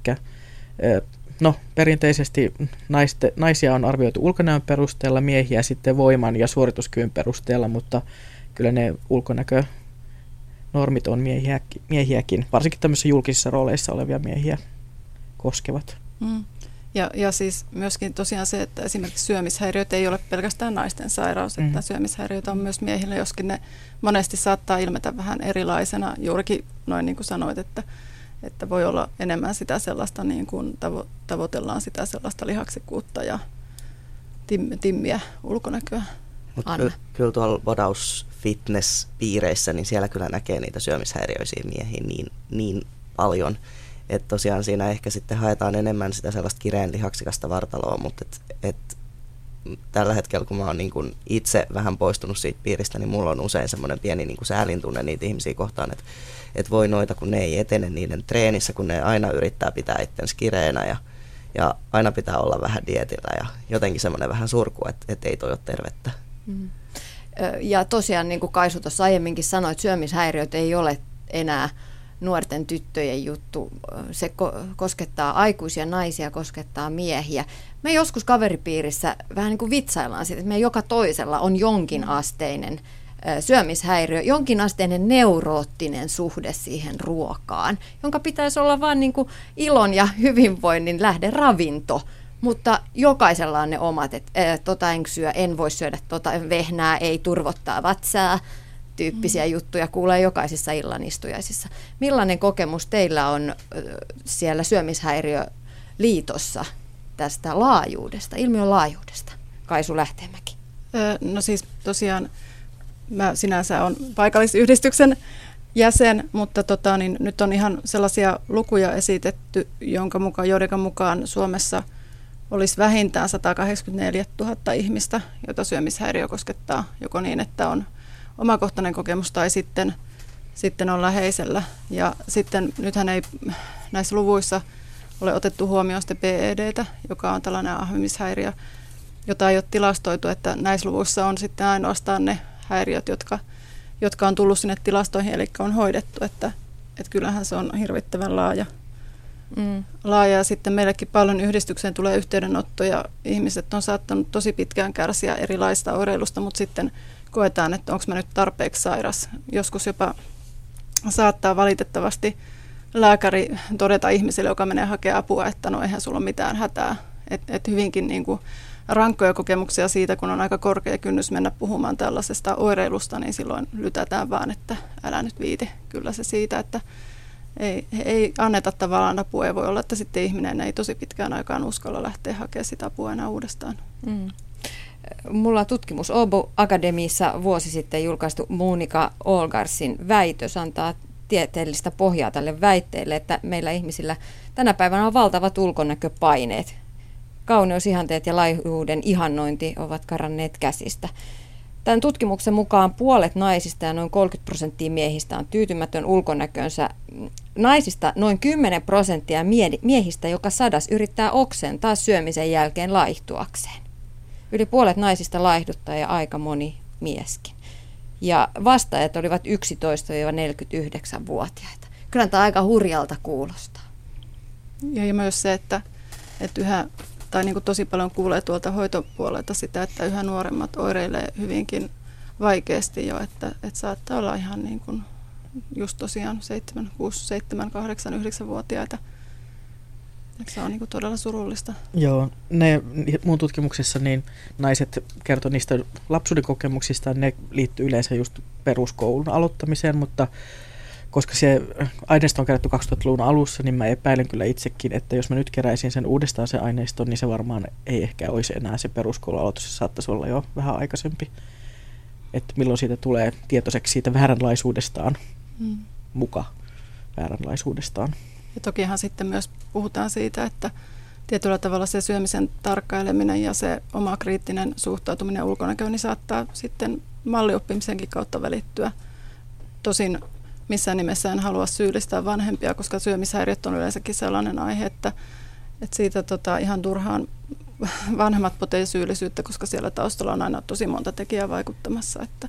no, perinteisesti naisia on arvioitu ulkonäön perusteella, miehiä sitten voiman ja suorituskyvyn perusteella, mutta kyllä ne ulkonäkönormit on miehiäkin, varsinkin tämmöisissä julkisissa rooleissa olevia miehiä koskevat. Mm. Ja siis myöskin tosiaan se, että esimerkiksi syömishäiriöt ei ole pelkästään naisten sairaus, että syömishäiriöitä on myös miehillä, joskin ne monesti saattaa ilmetä vähän erilaisena, juurikin noin niin kuin sanoit, että voi olla enemmän sitä sellaista, niin kuin tavoitellaan sitä sellaista lihaksikkuutta ja timmiä ulkonäköä. Mutta kyllä tuolla badaus fitness-piireissä, niin siellä kyllä näkee niitä syömishäiriöisiä miehiä niin paljon, että tosiaan siinä ehkä sitten haetaan enemmän sitä sellaista kireen lihaksikasta vartaloa, mutta tällä hetkellä, kun mä oon niin kuin itse vähän poistunut siitä piiristä, niin mulla on usein semmoinen pieni niin kuin säälintunne niitä ihmisiä kohtaan, että voi noita, kun ne ei etene niiden treenissä, kun ne aina yrittää pitää itsensä kireenä ja aina pitää olla vähän dietillä ja jotenkin semmoinen vähän surku, että ei toi ole tervettä. Mm. Ja tosiaan, niin kuin Kaisu tuossa aiemminkin sanoi, että syömishäiriöt ei ole enää nuorten tyttöjen juttu. Se koskettaa aikuisia naisia, koskettaa miehiä. Me joskus kaveripiirissä vähän niin kuin vitsaillaan siitä, että meidän joka toisella on jonkinasteinen syömishäiriö, jonkinasteinen neuroottinen suhde siihen ruokaan, jonka pitäisi olla vaan niin kuin ilon ja hyvinvoinnin lähde ravinto. Mutta jokaisella on ne omat, että tota en syö, en voi syödä tota vehnää, ei turvottaa vatsaa, tyyppisiä juttuja kuulee jokaisissa illanistujaisissa. Millainen kokemus teillä on siellä syömishäiriöliitossa tästä laajuudesta, ilmiön laajuudesta? Kaisu Lähteenmäki. No siis tosiaan mä sinänsä olen paikallisyhdistyksen jäsen, mutta nyt on ihan sellaisia lukuja esitetty, joiden mukaan Suomessa olisi vähintään 184 000 ihmistä, jota syömishäiriö koskettaa, joko niin, että on omakohtainen kokemus tai sitten on läheisellä. Ja sitten nythän ei näissä luvuissa ole otettu huomioon sitä PEDtä, joka on tällainen ahmimishäiriö, jota ei ole tilastoitu, että näissä luvuissa on sitten ainoastaan ne häiriöt, jotka on tullut sinne tilastoihin, eli on hoidettu, että kyllähän se on hirvittävän laaja. Ja sitten meillekin paljon yhdistykseen tulee yhteydenottoja. Ihmiset on saattanut tosi pitkään kärsiä erilaista oireilusta, mutta sitten koetaan, että onko mä nyt tarpeeksi sairas. Joskus jopa saattaa valitettavasti lääkäri todeta ihmiselle, joka menee hakemaan apua, että no eihän sulla ole mitään hätää. Et hyvinkin niin kuin rankkoja kokemuksia siitä, kun on aika korkea kynnys mennä puhumaan tällaisesta oireilusta, niin silloin lytätään vaan, että älä nyt viiti. Kyllä se siitä, että ei anneta tavallaan apua, ja voi olla, että sitten ihminen ei tosi pitkään aikaan uskalla lähteä hakemaan sitä apua enää uudestaan. Mm. Mulla on tutkimus Obo Akademiissa vuosi sitten julkaistu Muunika Olgarsin väitös antaa tieteellistä pohjaa tälle väitteelle, että meillä ihmisillä tänä päivänä on valtavat ulkonäköpaineet. Kauneusihanteet ja laihuuden ihannointi ovat karanneet käsistä. Tämän tutkimuksen mukaan puolet naisista ja noin 30% miehistä on tyytymätön ulkonäköönsä. Naisista noin 10% miehistä, joka 100 yrittää oksentaa syömisen jälkeen laihtuakseen. Yli puolet naisista laihduttaa ja aika moni mieskin. Ja vastaajat olivat 11-49-vuotiaita. Kyllä tämä aika hurjalta kuulostaa. Ja myös se, että yhä... Tai niin kuin tosi paljon kuulee tuolta hoitopuolelta sitä, että yhä nuoremmat oireilee hyvinkin vaikeasti jo, että saattaa olla ihan niin kuin just tosiaan 7, 6, 7, 8, 9-vuotiaita. Se on niin kuin todella surullista. Joo, ne mun tutkimuksissa niin naiset kertoo niistä lapsuuden kokemuksista, ne liittyy yleensä just peruskoulun aloittamiseen, mutta koska se aineisto on kerätty 2000-luvun alussa, niin mä epäilen kyllä itsekin, että jos mä nyt keräisin sen uudestaan se aineisto, niin se varmaan ei ehkä olisi enää se peruskoulualoitus, se saattaisi olla jo vähän aikaisempi. Että milloin siitä tulee tietoiseksi siitä vääränlaisuudestaan, vääränlaisuudestaan. Ja tokihan sitten myös puhutaan siitä, että tietyllä tavalla se syömisen tarkkaileminen ja se oma kriittinen suhtautuminen ulkonäköön niin saattaa sitten mallioppimisenkin kautta välittyä. Tosin missään nimessä en halua syyllistää vanhempia, koska syömishäiriöt on yleensäkin sellainen aihe, että siitä ihan turhaan vanhemmat potee syyllisyyttä, koska siellä taustalla on aina tosi monta tekijää vaikuttamassa. Että.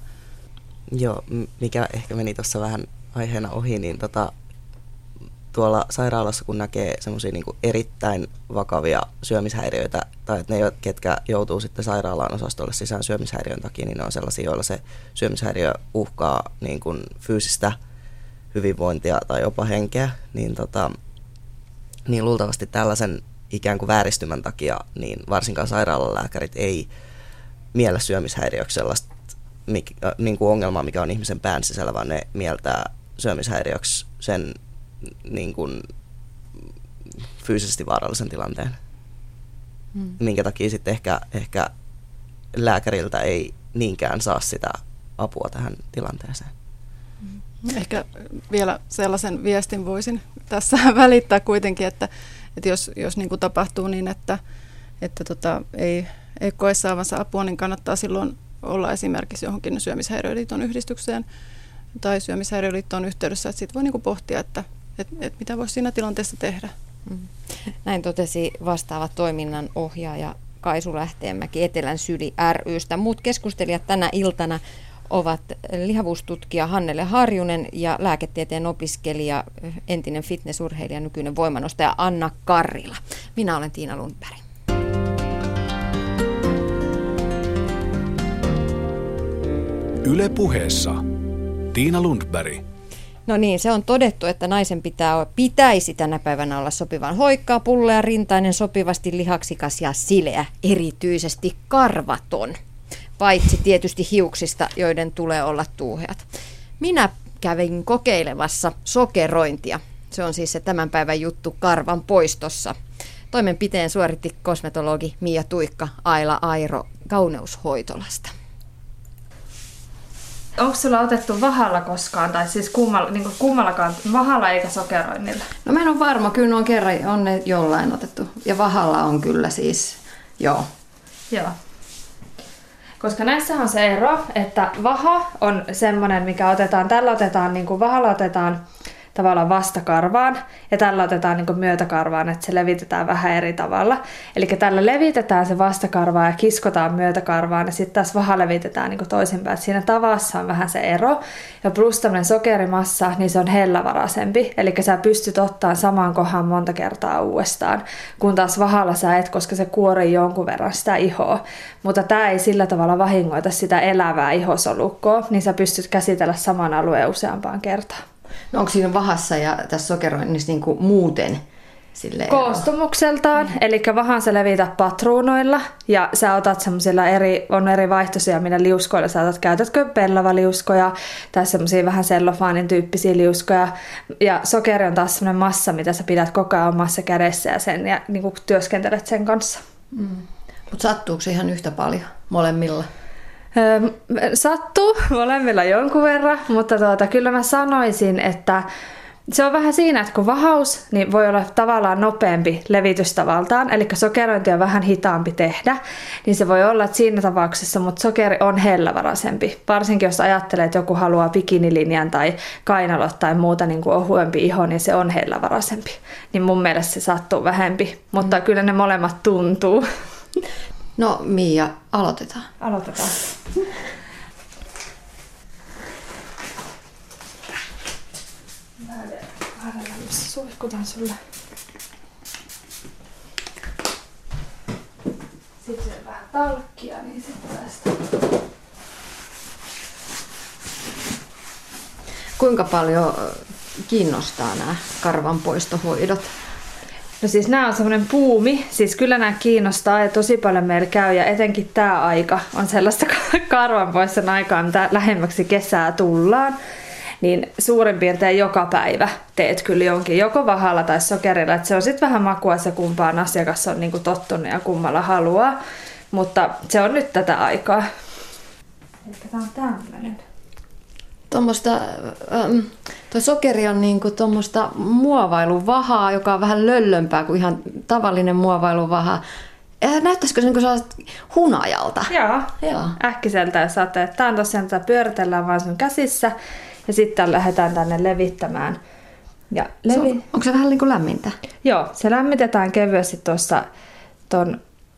Joo, mikä ehkä meni tuossa vähän aiheena ohi, niin tuolla sairaalassa kun näkee semmoisia niinku erittäin vakavia syömishäiriöitä, tai että ne, ketkä joutuu sitten sairaalaan osastolle sisään syömishäiriön takia, niin ne on sellaisia, joilla se syömishäiriö uhkaa niin kuin fyysistä hyvinvointia tai jopa henkeä, niin, niin luultavasti tällaisen ikään kuin vääristymän takia niin varsinkaan sairaalalääkärit ei miellä syömishäiriöksi sellaista niin kuin ongelmaa, mikä on ihmisen pään sisällä, vaan ne mieltää syömishäiriöksi sen niin kuin fyysisesti vaarallisen tilanteen, minkä takia sitten ehkä lääkäriltä ei niinkään saa sitä apua tähän tilanteeseen. Ehkä vielä sellaisen viestin voisin tässä välittää kuitenkin, että jos niin kuin tapahtuu niin, että ei ei koe saavansa apua, niin kannattaa silloin olla esimerkiksi johonkin syömishäiriöliiton yhdistykseen tai syömishäiriöliittoon yhteydessä, että sitten voi niinku pohtia, että mitä voisi siinä tilanteessa tehdä. Näin totesi vastaava toiminnan ohjaaja Kaisu Lähteenmäki Etelän SYLI ry:stä. Muut keskustelijat tänä iltana ovat lihavuustutkija Hannele Harjunen ja lääketieteen opiskelija, entinen fitnessurheilija, nykyinen voimanostaja Anna Karrila. Minä olen Tiina Lundberg. Yle Puheessa Tiina Lundberg. No niin, se on todettu, että naisen pitäisi tänä päivänä olla sopivan hoikkaa, pullea, rintainen, sopivasti lihaksikas ja sileä, erityisesti karvaton. Paitsi tietysti hiuksista, joiden tulee olla tuuheat. Minä kävin kokeilemassa sokerointia. Se on siis se tämän päivän juttu karvan poistossa. Toimenpiteen suoritti kosmetologi Miia Tuikka Aila Airo kauneushoitolasta. Onko sulla otettu vahalla koskaan, tai siis kummallakaan, vahalla eikä sokeroinnilla? No mä en ole varma, kyllä on kerran, on ne jollain otettu. Ja vahalla on kyllä siis, joo. Koska näissä on se ero, että vaha on semmoinen, mikä otetaan, vahalla otetaan tavallaan vastakarvaan ja tällä otetaan niin kuin myötäkarvaan, että se levitetään vähän eri tavalla. Eli tällä levitetään se vastakarvaa ja kiskotaan myötäkarvaan ja sitten taas vaha levitetään niin kuin toisinpäin. Siinä tavassa on vähän se ero. Ja plus tämmöinen sokerimassa, niin se on hellävaraisempi. Eli sä pystyt ottamaan samaan kohaan monta kertaa uudestaan, kun taas vahalla sä et, koska se kuorii jonkun verran sitä ihoa. Mutta tää ei sillä tavalla vahingoita sitä elävää ihosolukkoa, niin sä pystyt käsitellä saman alueen useampaan kertaan. No onko siinä vahassa ja tässä sokeroinnissa niin kuin muuten silleen koostumukseltaan, eli vahan sä levität patruunoilla ja sä otat semmoisilla eri vaihtoisia, millä liuskoilla sä otat. Käytätkö pellavaliuskoja tai semmoisia vähän sellofaanin tyyppisiä liuskoja. Ja sokeri on taas semmoinen massa, mitä sä pidät koko ajan omassa kädessä ja niin kuin työskentelet sen kanssa. Mm. Mutta sattuuko se ihan yhtä paljon molemmilla? Sattuu molemmilla jonkun verran, mutta kyllä mä sanoisin, että se on vähän siinä, että kun vahaus, niin voi olla tavallaan nopeampi levitystavaltaan, eli sokerointi on vähän hitaampi tehdä, niin se voi olla, että siinä tapauksessa, mutta sokeri on hellävaraisempi. Varsinkin jos ajattelee, että joku haluaa bikinilinjan tai kainalot tai muuta niin kuin ohuempi iho, niin se on hellävaraisempi. Niin mun mielestä se sattuu vähempi, mutta kyllä ne molemmat tuntuu. No Miia, aloitetaan. Aloitetaan. Suihkutan sulle. Sitten on vähän talkkia, niin sitten päästään. Kuinka paljon kiinnostaa nämä karvanpoistohoidot? No siis nämä on semmoinen buumi, siis kyllä nämä kiinnostaa ja tosi paljon meillä käy ja etenkin tämä aika on sellaista karvanpoiston aikaa, mitä lähemmäksi kesää tullaan, niin suurin piirtein joka päivä teet kyllä jonkin joko vahalla tai sokerilla, että se on sitten vähän makua se kumpaan asiakas on niinku tottunut ja kummalla haluaa, mutta se on nyt tätä aikaa. Elikkä tämä on tämmöinen. Tuo sokeri on niinku tuommoista muovailuvahaa, joka on vähän löllömpää kuin ihan tavallinen muovailuvaha. Näyttäisikö se niin hunajalta? Joo. Äkkiseltä jos ajattelee, että tämä on tosiaan, tätä pyöritellään vaan sun käsissä ja sitten lähdetään tänne levittämään. Ja onko se vähän niin kuin lämmintä? Joo, se lämmitetään kevyesti tuossa,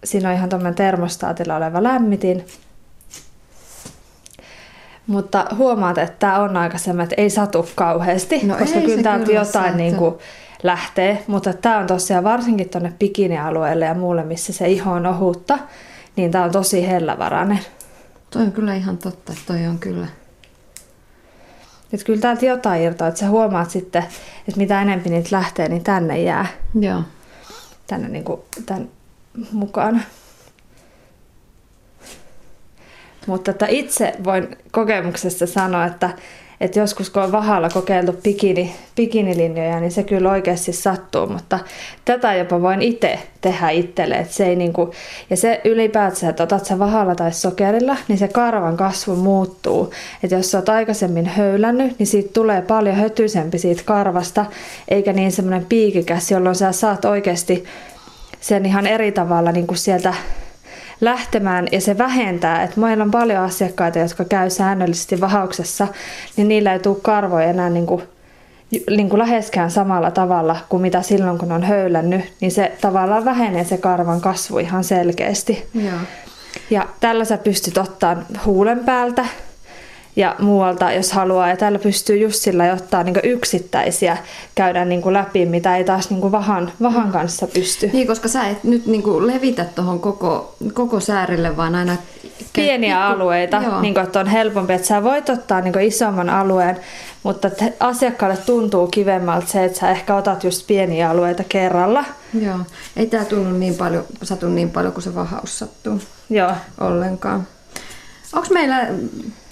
siinä on ihan tuommoinen termostaatilla oleva lämmitin. Mutta huomaat, että tämä on aika semmoinen, että ei satu kauheasti, no koska kyllä täältä jotain niin kuin lähtee. Mutta tämä on tosiaan varsinkin tuonne bikini-alueelle ja muulle, missä se iho on ohutta, niin tämä on tosi hellävarainen. Toi on kyllä ihan totta, että toi on kyllä. Että kyllä täältä jotain irtoa, että sä huomaat sitten, että mitä enemmän niitä lähtee, niin tänne jää. Joo. Tänne niin kuin tämän mukana. Mutta itse voin kokemuksesta sanoa, että joskus kun on vahalla kokeiltu bikinilinjoja, niin se kyllä oikeasti sattuu. Mutta tätä jopa voin itse tehdä itselle. Että se ei niinku, ja se ylipäätään, että otat sä vahalla tai sokerilla, niin se karvan kasvu muuttuu. Että jos sä oot aikaisemmin höylännyt, niin siitä tulee paljon hötyisempi siitä karvasta, eikä niin semmoinen piikikäs, jolloin sä saat oikeasti sen ihan eri tavalla niinku sieltä lähtemään ja se vähentää, että meillä on paljon asiakkaita, jotka käy säännöllisesti vahauksessa, niin niillä ei tule karvoja enää niin kuin läheskään samalla tavalla kuin mitä silloin, kun on höylännyt, niin se tavallaan vähenee se karvan kasvu ihan selkeästi. Joo. Ja tällä sä pystyt ottamaan huulen päältä ja muualta, jos haluaa. Ja täällä pystyy just sillä ottaa niin yksittäisiä, käydä niin läpi, mitä ei taas niin vahan kanssa pysty. Niin, koska sä et nyt niin levitä tuohon koko säärille, vaan aina pieniä alueita, niin että on helpompi. Että sä voit ottaa niin isomman alueen, mutta asiakkaalle tuntuu kivemmältä se, että sä ehkä otat just pieniä alueita kerralla. Joo, ei tää tunnu niin paljon, satu niin paljon kuin se vahaus sattuu. Joo. Ollenkaan. Onko meillä,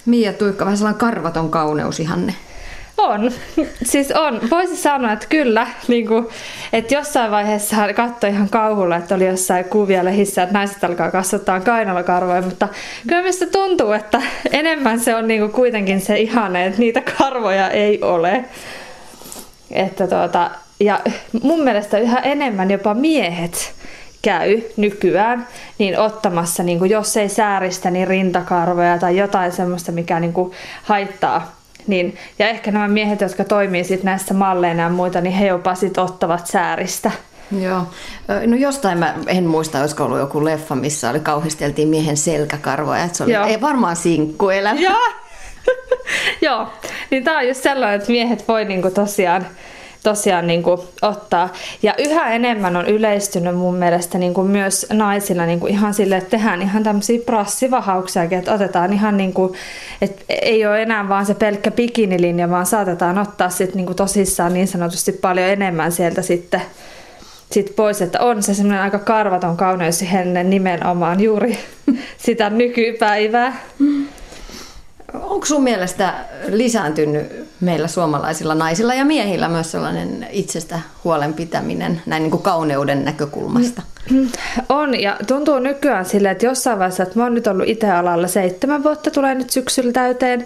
Miia Tuikka, vähän sellainen karvaton kauneusihanne? On. Siis on. Voisi sanoa, että kyllä. Niin kuin, että jossain vaiheessa katsoi ihan kauhulla, että oli jossain kuvia lehissä, että naiset alkaa kasvattaa kainalokarvoja, mutta kyllä minusta tuntuu, että enemmän se on niin kuin kuitenkin se ihane, että niitä karvoja ei ole. Että ja mun mielestä yhä enemmän jopa miehet käy nykyään niin ottamassa, niin kuin jos ei sääristä, niin rintakarvoja tai jotain semmoista, mikä niin kuin haittaa. Niin, ja ehkä nämä miehet, jotka toimii sit näissä malleina ja muita, niin he jopa sit ottavat sääristä. Joo. No jostain mä en muista, olisiko ollut joku leffa, missä oli kauhisteltiin miehen selkäkarvoja. Että se oli, ei varmaan sinkkuelämä. Joo. Joo. Niin tää on just sellainen, että miehet voi niinku tosiaan niin kuin ottaa. Ja yhä enemmän on yleistynyt mun mielestä niin kuin myös naisilla niin kuin ihan silleen, että tehdään ihan tämmöisiä brassivahauksiakin, että otetaan ihan niin kuin, että ei ole enää vaan se pelkkä bikinilinja, vaan saatetaan ottaa sit niin kuin tosissaan niin sanotusti paljon enemmän sieltä sitten pois, että on se semmoinen aika karvaton kauneusihanne nimenomaan juuri sitä nykypäivää. Onko sun mielestä lisääntynyt meillä suomalaisilla naisilla ja miehillä myös sellainen itsestä huolenpitäminen näin niin kuin kauneuden näkökulmasta? On, ja tuntuu nykyään silleen, että jossain vaiheessa, että mä oon nyt ollut itse alalla 7 vuotta, tulee nyt syksyllä täyteen,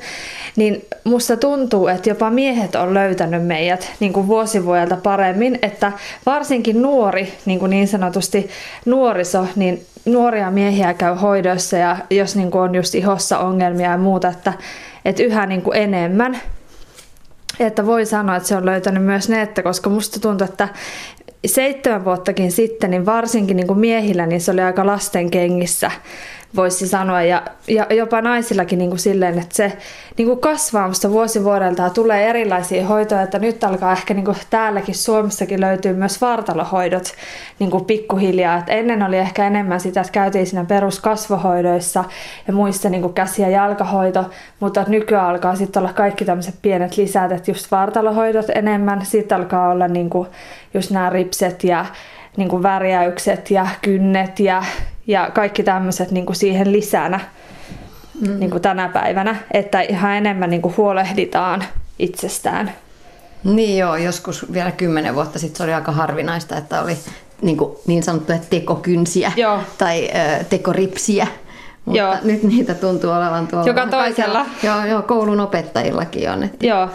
niin musta tuntuu, että jopa miehet on löytänyt meidät niin kuin vuosivuodelta paremmin, että varsinkin nuori, niin sanotusti nuoriso, niin nuoria miehiä käy hoidossa ja jos niin kuin on just ihossa ongelmia ja muuta, että yhä niin kuin enemmän. Että voi sanoa, että se on löytänyt myös ne, että koska musta tuntuu, että 7 vuottakin sitten, niin varsinkin niin kuin miehillä, niin se oli aika lasten kengissä, voisi sanoa, ja jopa naisillakin niin kuin silleen, että se niin kuin kasvaa musta vuosi vuodelta ja tulee erilaisia hoitoja, että nyt alkaa ehkä niin kuin täälläkin Suomessakin löytyy myös vartalohoidot niin kuin pikkuhiljaa. Et ennen oli ehkä enemmän sitä, että käytiin siinä peruskasvohoidoissa ja muissa niin kuin käsi- ja jalkahoito, mutta nykyään alkaa sitten olla kaikki tämmöiset pienet lisät, että just vartalohoidot enemmän, sitten alkaa olla niin kuin just nämä ripset ja niin kuin värjäykset ja kynnet ja kaikki tämmöiset niin kuin siihen lisänä niin kuin tänä päivänä, että ihan enemmän niin kuin huolehditaan itsestään. Niin joo, joskus vielä 10 vuotta sitten se oli aika harvinaista, että oli niin sanottuja tekokynsiä tai tekoripsiä, mutta nyt niitä tuntuu olevan tuolla. Joka toisella. Joo, koulun opettajillakin on. Että. Joo.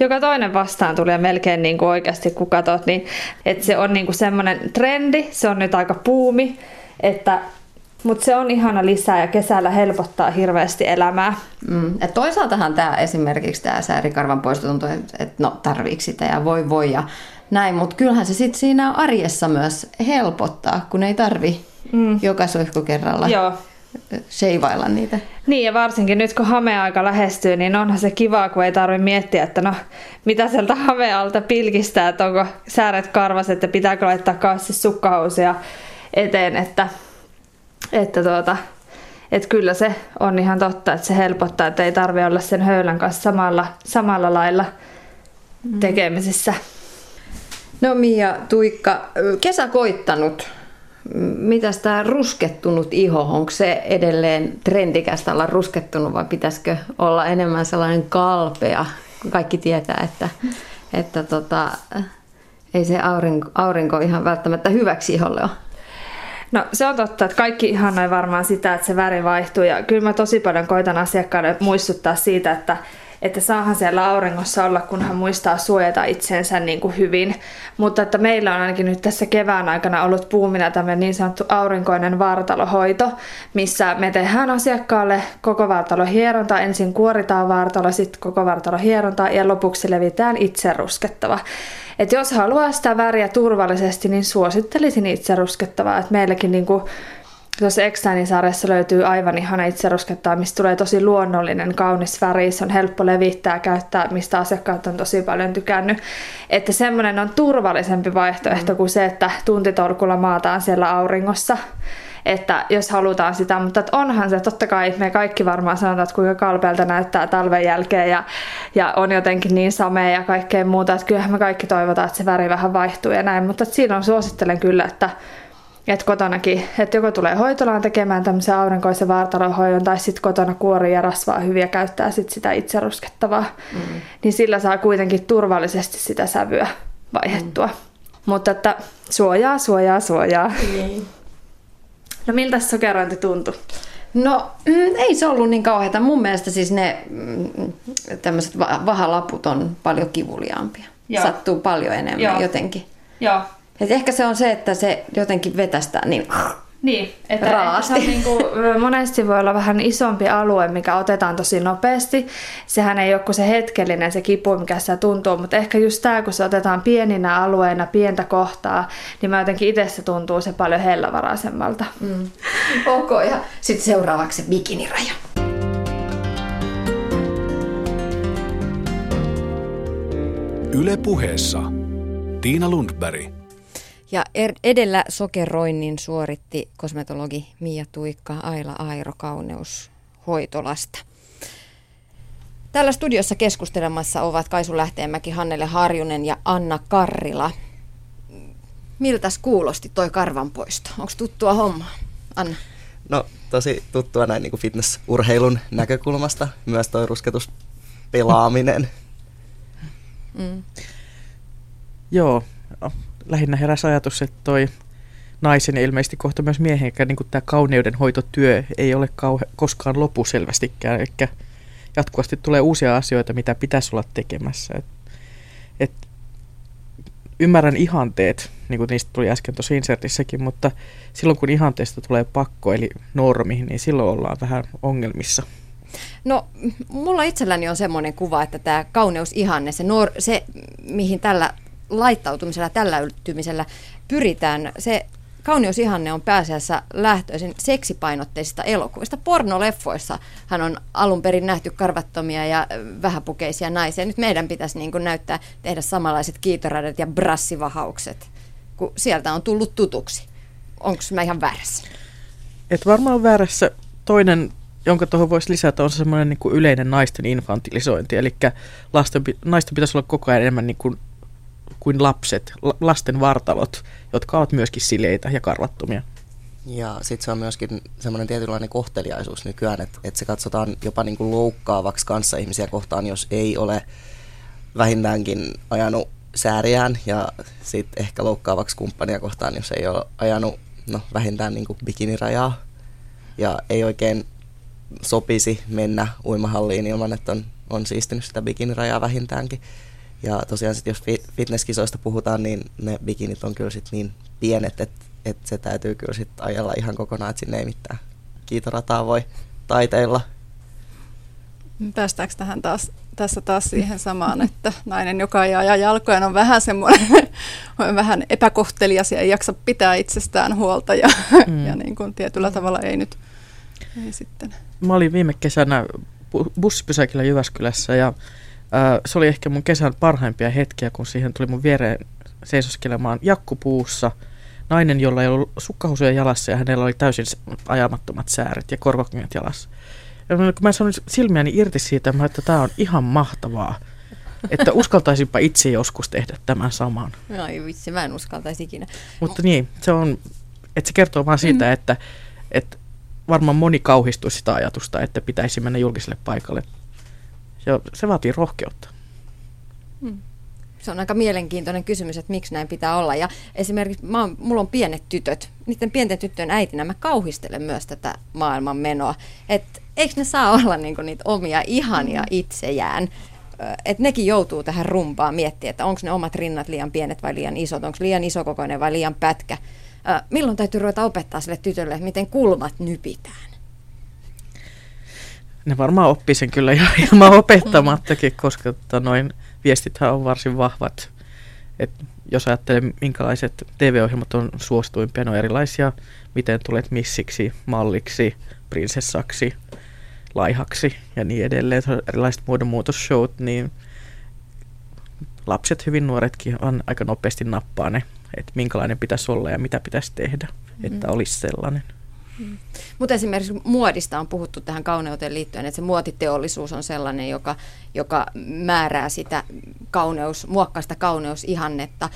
Joka toinen vastaan tulee melkein niin kuin oikeasti, kun katsot, niin että se on niin kuin semmoinen trendi, se on nyt aika buumi, mutta se on ihana lisää ja kesällä helpottaa hirveästi elämää. Et toisaaltahan tämä esimerkiksi tämä säärikarvan poisto tuntuu, että no tarviiko sitä ja voi ja näin, mutta kyllähän se sitten siinä arjessa myös helpottaa, kun ei tarvi joka suihku kerralla. Joo. Seivailla niitä. Niin, ja varsinkin nyt kun hameaika lähestyy, niin onhan se kivaa, kun ei tarvitse miettiä, että no mitä sieltä hamealta pilkistää, että onko sääret karvaset ja pitääkö laittaa kaassis sukkahousia eteen, että kyllä se on ihan totta, että se helpottaa, että ei tarvitse olla sen höylän kanssa samalla lailla tekemisissä. No Miia Tuikka, kesä koittanut. Mitäs tämä ruskettunut iho, onko se edelleen trendikästä olla ruskettunut vai pitäisikö olla enemmän sellainen kalpea, kun kaikki tietää, että ei se aurinko ihan välttämättä hyväksi iholle ole? No se on totta, että kaikki ihannoi varmaan sitä, että se väri vaihtuu ja kyllä mä tosi paljon koitan asiakkaille muistuttaa siitä, että että saahan siellä auringossa olla, kunhan muistaa suojata itsensä niin kuin hyvin. Mutta että meillä on ainakin nyt tässä kevään aikana ollut puumina tämmöinen niin sanottu aurinkoinen vartalohoito, missä me tehdään asiakkaalle koko vartalohierontaa. Ensin kuoritaan vartalo, sitten koko vartalohierontaa ja lopuksi levitään itse ruskettava. Et jos haluaa sitä väriä turvallisesti, niin suosittelisin itse ruskettavaa. Et meilläkin niinku tuossa Eksäinin-sarjassa löytyy aivan ihana itse ruskettaa, mistä tulee tosi luonnollinen, kaunis väri. Se on helppo levittää ja käyttää, mistä asiakkaat on tosi paljon tykännyt. Että semmoinen on turvallisempi vaihtoehto kuin se, että tuntitolkulla maataan siellä auringossa. Että jos halutaan sitä, mutta onhan se, totta kai me kaikki varmaan sanotaan, että kuinka kalpeelta näyttää talven jälkeen ja on jotenkin niin samea ja kaikkea muuta, että kyllähän me kaikki toivotaan, että se väri vähän vaihtuu ja näin, mutta silloin suosittelen kyllä, että kotonakin, että joko tulee hoitolaan tekemään tämmöisen aurinkoisen vartalohoidon tai sitten kotona kuori ja rasvaa hyviä käyttää sitten sitä itse ruskettavaa, niin sillä saa kuitenkin turvallisesti sitä sävyä vaihdettua, mutta että suojaa. Niin. No miltä sokerointi tuntui? No ei se ollut niin kauheata. Mun mielestä siis ne tämmöiset vahalaput on paljon kivuliaampia. Joo. Sattuu paljon enemmän jotenkin. Joo. Et ehkä se on se, että se jotenkin vetästää niin että raasti. Se niinku, monesti voi olla vähän isompi alue, mikä otetaan tosi nopeasti. Sehän ei ole kuin se hetkellinen se kipu, mikä sitä tuntuu, mutta ehkä just tämä, kun se otetaan pieninä alueina, pientä kohtaa, niin mä jotenkin itessä tuntuu se paljon hellävaraisemmalta. Mm. Okay, ja sitten seuraavaksi bikiniraja. Yle Puheessa Tiina Lundberg. Ja edellä sokeroinnin suoritti kosmetologi Miia Tuikka Aila Airo kauneushoitolasta. Täällä studiossa keskustelemassa ovat Kaisu Lähteenmäki, Hannele Harjunen ja Anna Karrila. Miltäs kuulosti toi karvanpoisto? Onko tuttua hommaa, Anna? No tosi tuttua näin niin kuin fitnessurheilun näkökulmasta. Myös toi rusketuspelaaminen. Joo. Lähinnä heräsi ajatus, että toi naisen ja ilmeisesti kohta myös miehen, niin tämä kauneudenhoitotyö ei ole koskaan lopu selvästikään. Eli jatkuvasti tulee uusia asioita, mitä pitäisi olla tekemässä. Et ymmärrän ihanteet, niin kuin niistä tuli äsken tuossa insertissäkin, mutta silloin kun ihanteesta tulee pakko, eli normi, niin silloin ollaan vähän ongelmissa. No, mulla itselläni on semmoinen kuva, että tämä kauneusihanne, se mihin tällä laittautumisella, tällä yltymisellä pyritään. Se kauneusihanne on pääasiassa lähtöisin seksipainotteisista elokuvista. Pornoleffoissahan on alun perin nähty karvattomia ja vähäpukeisia naisia. Nyt meidän pitäisi niin kuin näyttää, tehdä samanlaiset kiitoradat ja brassivahaukset, kun sieltä on tullut tutuksi. Onko mä ihan väärässä? Et varmaan väärässä. Toinen, jonka tuohon voisi lisätä, on semmoinen niin kuin yleinen naisten infantilisointi. Eli naisten pitäisi olla koko ajan enemmän niin kuin lapset, lasten vartalot, jotka ovat myöskin sileitä ja karvattomia. Ja sitten se on myöskin semmoinen tietynlainen kohteliaisuus nykyään, että se katsotaan jopa niin kuin loukkaavaksi kanssaihmisiä kohtaan, jos ei ole vähintäänkin ajanut sääriään, ja sitten ehkä loukkaavaksi kumppania kohtaan, jos ei ole ajanut vähintään niin kuin bikinirajaa, ja ei oikein sopisi mennä uimahalliin ilman, että on siistinyt sitä bikinirajaa vähintäänkin. Ja tosiaan sit jos fitnesskisoista puhutaan, niin ne bikinit on kyllä sit niin pienet, että se täytyy kyllä sit ajella ihan kokonaan, että sinne ei mitään kiitorataa voi taiteilla. Päästäänkö tähän taas siihen samaan, että nainen, joka ei aja jalkojen, on vähän semmoinen vähän epäkohtelias ja ei jaksa pitää itsestään huolta ja niin kuin tietyllä tavalla ei nyt. Ei sitten. Mä olin viime kesänä bussipysäkillä Jyväskylässä ja se oli ehkä mun kesän parhaimpia hetkiä, kun siihen tuli mun viereen seisoskelemaan jakkupuussa nainen, jolla ei ollut sukkahousuja jalassa ja hänellä oli täysin ajamattomat sääret ja korvakengät jalassa. Ja kun mä sanoin silmiäni irti siitä, että tää on ihan mahtavaa, että uskaltaisinpa itse joskus tehdä tämän saman. No ei vitsi, mä en uskaltaisi ikinä. Mutta niin, se on, että se kertoo vaan siitä, että varmaan moni kauhistui sitä ajatusta, että pitäisi mennä julkiselle paikalle. Ja se vaatii rohkeutta. Se on aika mielenkiintoinen kysymys, että miksi näin pitää olla. Ja esimerkiksi mulla on pienet tytöt. Niiden pienten tyttöjen äitinä mä kauhistelen myös tätä maailman menoa. Että eikö ne saa olla niinku niitä omia ihania itsejään? Että nekin joutuu tähän rumpaan miettimään, että onko ne omat rinnat liian pienet vai liian isot, onko liian isokokoinen vai liian pätkä. Milloin täytyy ruveta opettaa sille tytölle, miten kulmat nypitään? Ne varmaan oppii sen kyllä ihan ilman opettamattakin, koska noin viestithän on varsin vahvat. Et jos ajattelee, minkälaiset TV-ohjelmat on suosituimpia, ne on erilaisia, miten tulet missiksi, malliksi, prinsessaksi, laihaksi ja niin edelleen, erilaiset muodonmuutosshowt, niin lapset, hyvin nuoretkin, aika nopeasti nappaa ne, että minkälainen pitäisi olla ja mitä pitäisi tehdä, että olisi sellainen. Mm. Mutta esimerkiksi muodista on puhuttu tähän kauneuteen liittyen, että se muotiteollisuus on sellainen, joka määrää sitä muokkaista kauneusihannetta.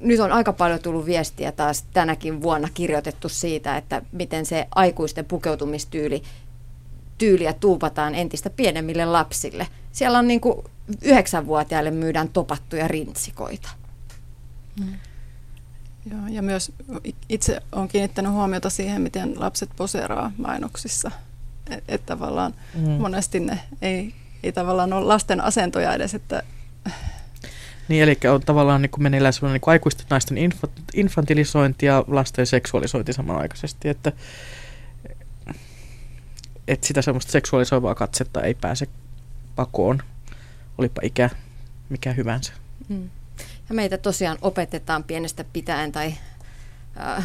Nyt on aika paljon tullut viestiä taas tänäkin vuonna kirjoitettu siitä, että miten se aikuisten pukeutumistyyliä tuupataan entistä pienemmille lapsille. Siellä on niin kuin 9-vuotiaille myydään topattuja rintsikoita. Mm. Joo, ja myös itse olen kiinnittänyt huomiota siihen, miten lapset poseeraa mainoksissa. Että tavallaan monesti ne ei tavallaan ole lasten asentoja edes. Että... Niin, eli on tavallaan niin kuin meneillään sellainen niin kuin aikuisten naisten infantilisointi ja lasten seksuaalisointi samanaikaisesti. Että sitä semmoista seksuaalisoivaa katsetta ei pääse pakoon, olipa ikä mikä hyvänsä. Mm. Ja meitä tosiaan opetetaan pienestä pitäen tai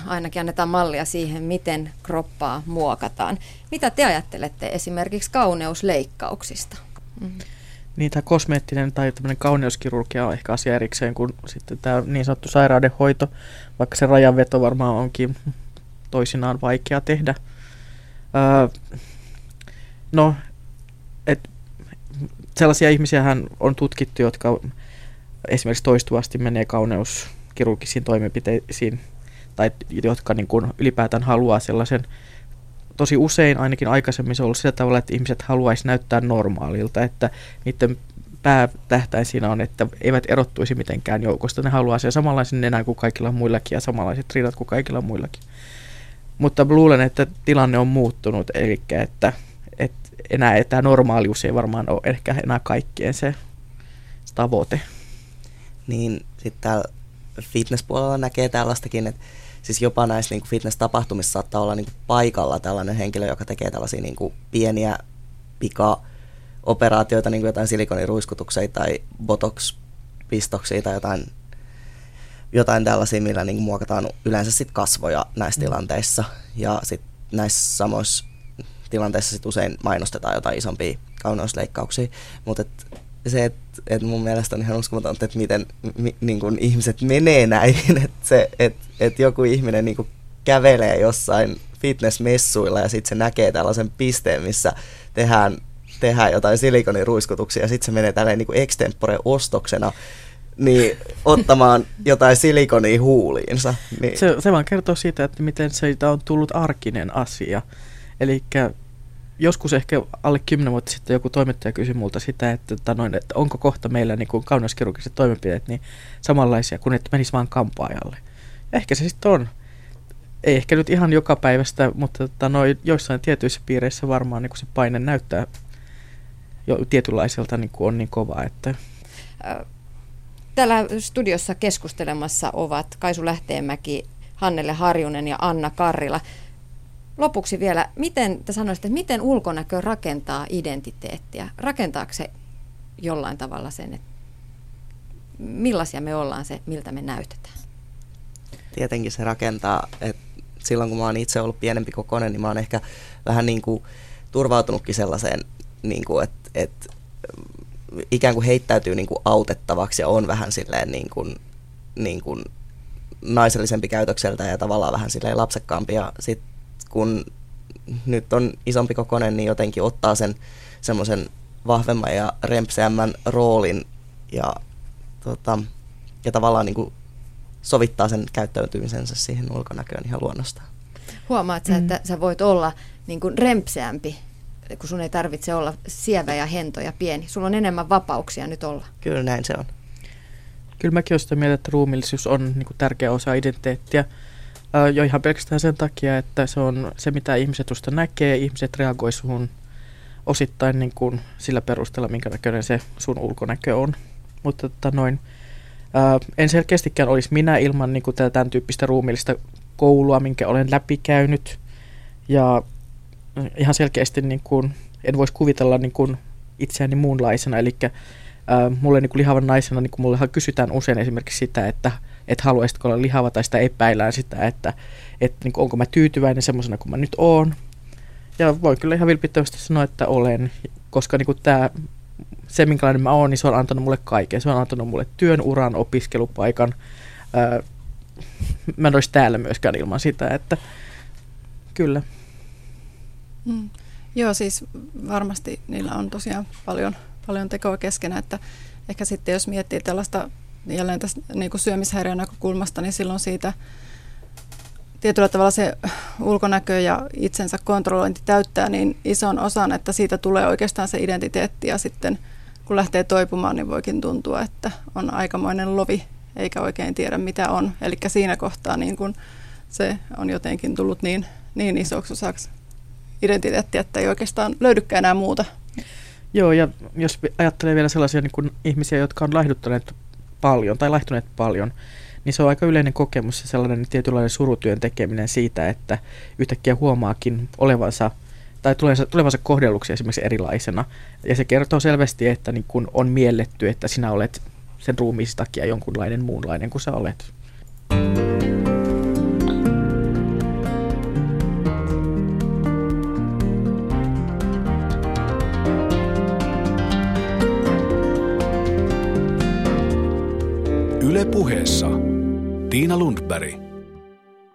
ainakin annetaan mallia siihen, miten kroppaa muokataan. Mitä te ajattelette esimerkiksi kauneusleikkauksista? Mm-hmm. Niin, tämä kosmeettinen tai tämmöinen kauneuskirurgia on ehkä asia erikseen kuin sitten tämä niin sanottu sairaudenhoito, vaikka se rajanveto varmaan onkin toisinaan vaikea tehdä. Sellaisia ihmisiähän on tutkittu, jotka... esimerkiksi toistuvasti menee kauneuskirurgisiin toimenpiteisiin, tai jotka niin kuin ylipäätään haluaa sellaisen, tosi usein ainakin aikaisemmin se on ollut sillä tavalla, että ihmiset haluaisi näyttää normaalilta, että niiden päätähtäin siinä on, että eivät erottuisi mitenkään joukosta, ne haluaa sen samanlaisen nenän kuin kaikilla muillakin ja samanlaiset rinnat kuin kaikilla muillakin. Mutta luulen, että tilanne on muuttunut, eli että enää tämä normaalius ei varmaan ole ehkä enää kaikkien se tavoite. Niin sitten täällä fitnesspuolella näkee tällaistakin, että siis jopa näissä niin kuin fitness-tapahtumissa saattaa olla niin kuin paikalla tällainen henkilö, joka tekee tällaisia niin kuin pieniä pikaoperaatioita, niin kuin jotain silikoniruiskutuksia tai botox-pistoksia tai jotain tällaisia, millä niin kuin muokataan yleensä sit kasvoja näissä tilanteissa. Ja sitten näissä samoissa tilanteissa sit usein mainostetaan jotain isompia kauneusleikkauksia, mutta se, että mun mielestä on ihan uskomatonta, että miten niin kuin ihmiset menee näihin, että joku ihminen niin kuin kävelee jossain fitnessmessuilla ja sitten se näkee tällaisen pisteen, missä tehdään jotain silikoniruiskutuksia ja sitten se menee tälleen niin kuin extempore-ostoksena niin ottamaan jotain silikonia huuliinsa. Niin. Se vaan kertoo siitä, että miten siitä on tullut arkinen asia. Elikkä joskus ehkä alle 10 vuotta sitten joku toimittaja kysyi multa sitä, että onko kohta meillä niin kuin kauneuskirurgiset toimenpiteet niin samanlaisia kuin että menisi vaan kampaajalle. Ja ehkä se sitten on. Ei ehkä nyt ihan joka päivästä, mutta joissain tietyissä piireissä varmaan niin kuin se paine näyttää jo tietynlaiselta niin kuin on niin kova. Että. Täällä studiossa keskustelemassa ovat Kaisu Lähteenmäki, Hannele Harjunen ja Anna Karrila. Lopuksi vielä, miten te sanoisitte, miten ulkonäkö rakentaa identiteettiä? Rakentaako se jollain tavalla sen, että millaisia me ollaan se, miltä me näytetään? Tietenkin se rakentaa. Että silloin kun mä oon itse ollut pienempi kokoinen, niin mä oon ehkä vähän niin kuin turvautunutkin sellaiseen, niin kuin, että ikään kuin heittäytyy niin kuin autettavaksi ja on vähän silleen niin kuin naisellisempi käytökseltä ja tavallaan vähän silleen lapsekkaampi ja sitten kun nyt on isompi kokoinen, niin jotenkin ottaa sen semmoisen vahvemman ja rempseämmän roolin ja tavallaan niin kuin sovittaa sen käyttäytymisensä siihen ulkonäköön ihan luonnostaan. Huomaat sä, että sä voit olla niin kuin rempseämpi, kun sun ei tarvitse olla sievä ja hento ja pieni. Sulla on enemmän vapauksia nyt olla. Kyllä näin se on. Kyllä mäkin olen sitä mieltä, että ruumiillisuus on niin kuin tärkeä osa identiteettiä. jo ihan pelkästään sen takia, että se on se, mitä ihmiset tuosta näkee. Ihmiset reagoi suhun osittain niin kuin sillä perusteella, minkä näköinen se sun ulkonäkö on. Mutta en selkeästikään olisi minä ilman niin kuin tämän tyyppistä ruumiillista koulua, minkä olen läpikäynyt. Ja ihan selkeästi niin kuin, en voisi kuvitella niin kuin itseäni muunlaisena. Eli mulle niin kuin lihavan naisena niin kuin mullehan kysytään usein esimerkiksi sitä, että haluaisitko olla lihava, tai sitä epäillään sitä, että niin kuin, onko mä tyytyväinen semmoisena kuin mä nyt oon. Ja voin kyllä ihan vilpittömästi sanoa, että olen, koska niin kuin se, minkälainen mä oon, niin se on antanut mulle kaiken. Se on antanut mulle työn, uran, opiskelupaikan. Mä en olisi täällä myöskään ilman sitä, että kyllä. Mm. Joo, siis varmasti niillä on tosiaan paljon tekoa keskenään, että ehkä sitten jos miettii tällaista jälleen tästä niin kuin syömishäiriön näkökulmasta, niin silloin siitä tietyllä tavalla se ulkonäkö ja itsensä kontrollointi täyttää niin ison osan, että siitä tulee oikeastaan se identiteetti, ja sitten kun lähtee toipumaan, niin voikin tuntua, että on aikamoinen lovi eikä oikein tiedä mitä on. Eli siinä kohtaa niin kun se on jotenkin tullut niin isoksi osaksi identiteettiä, että ei oikeastaan löydykään enää muuta. Joo, ja jos ajattelee vielä sellaisia niin kun ihmisiä, jotka on laihtuneet paljon, niin se on aika yleinen kokemus ja sellainen tietynlainen surutyön tekeminen siitä, että yhtäkkiä huomaakin olevansa tai tulevansa kohdelluksi esimerkiksi erilaisena. Ja se kertoo selvästi, että niin kun on mielletty, että sinä olet sen ruumiin takia jonkunlainen muunlainen kuin sä olet. Yle Puheessa Tiina Lundberg.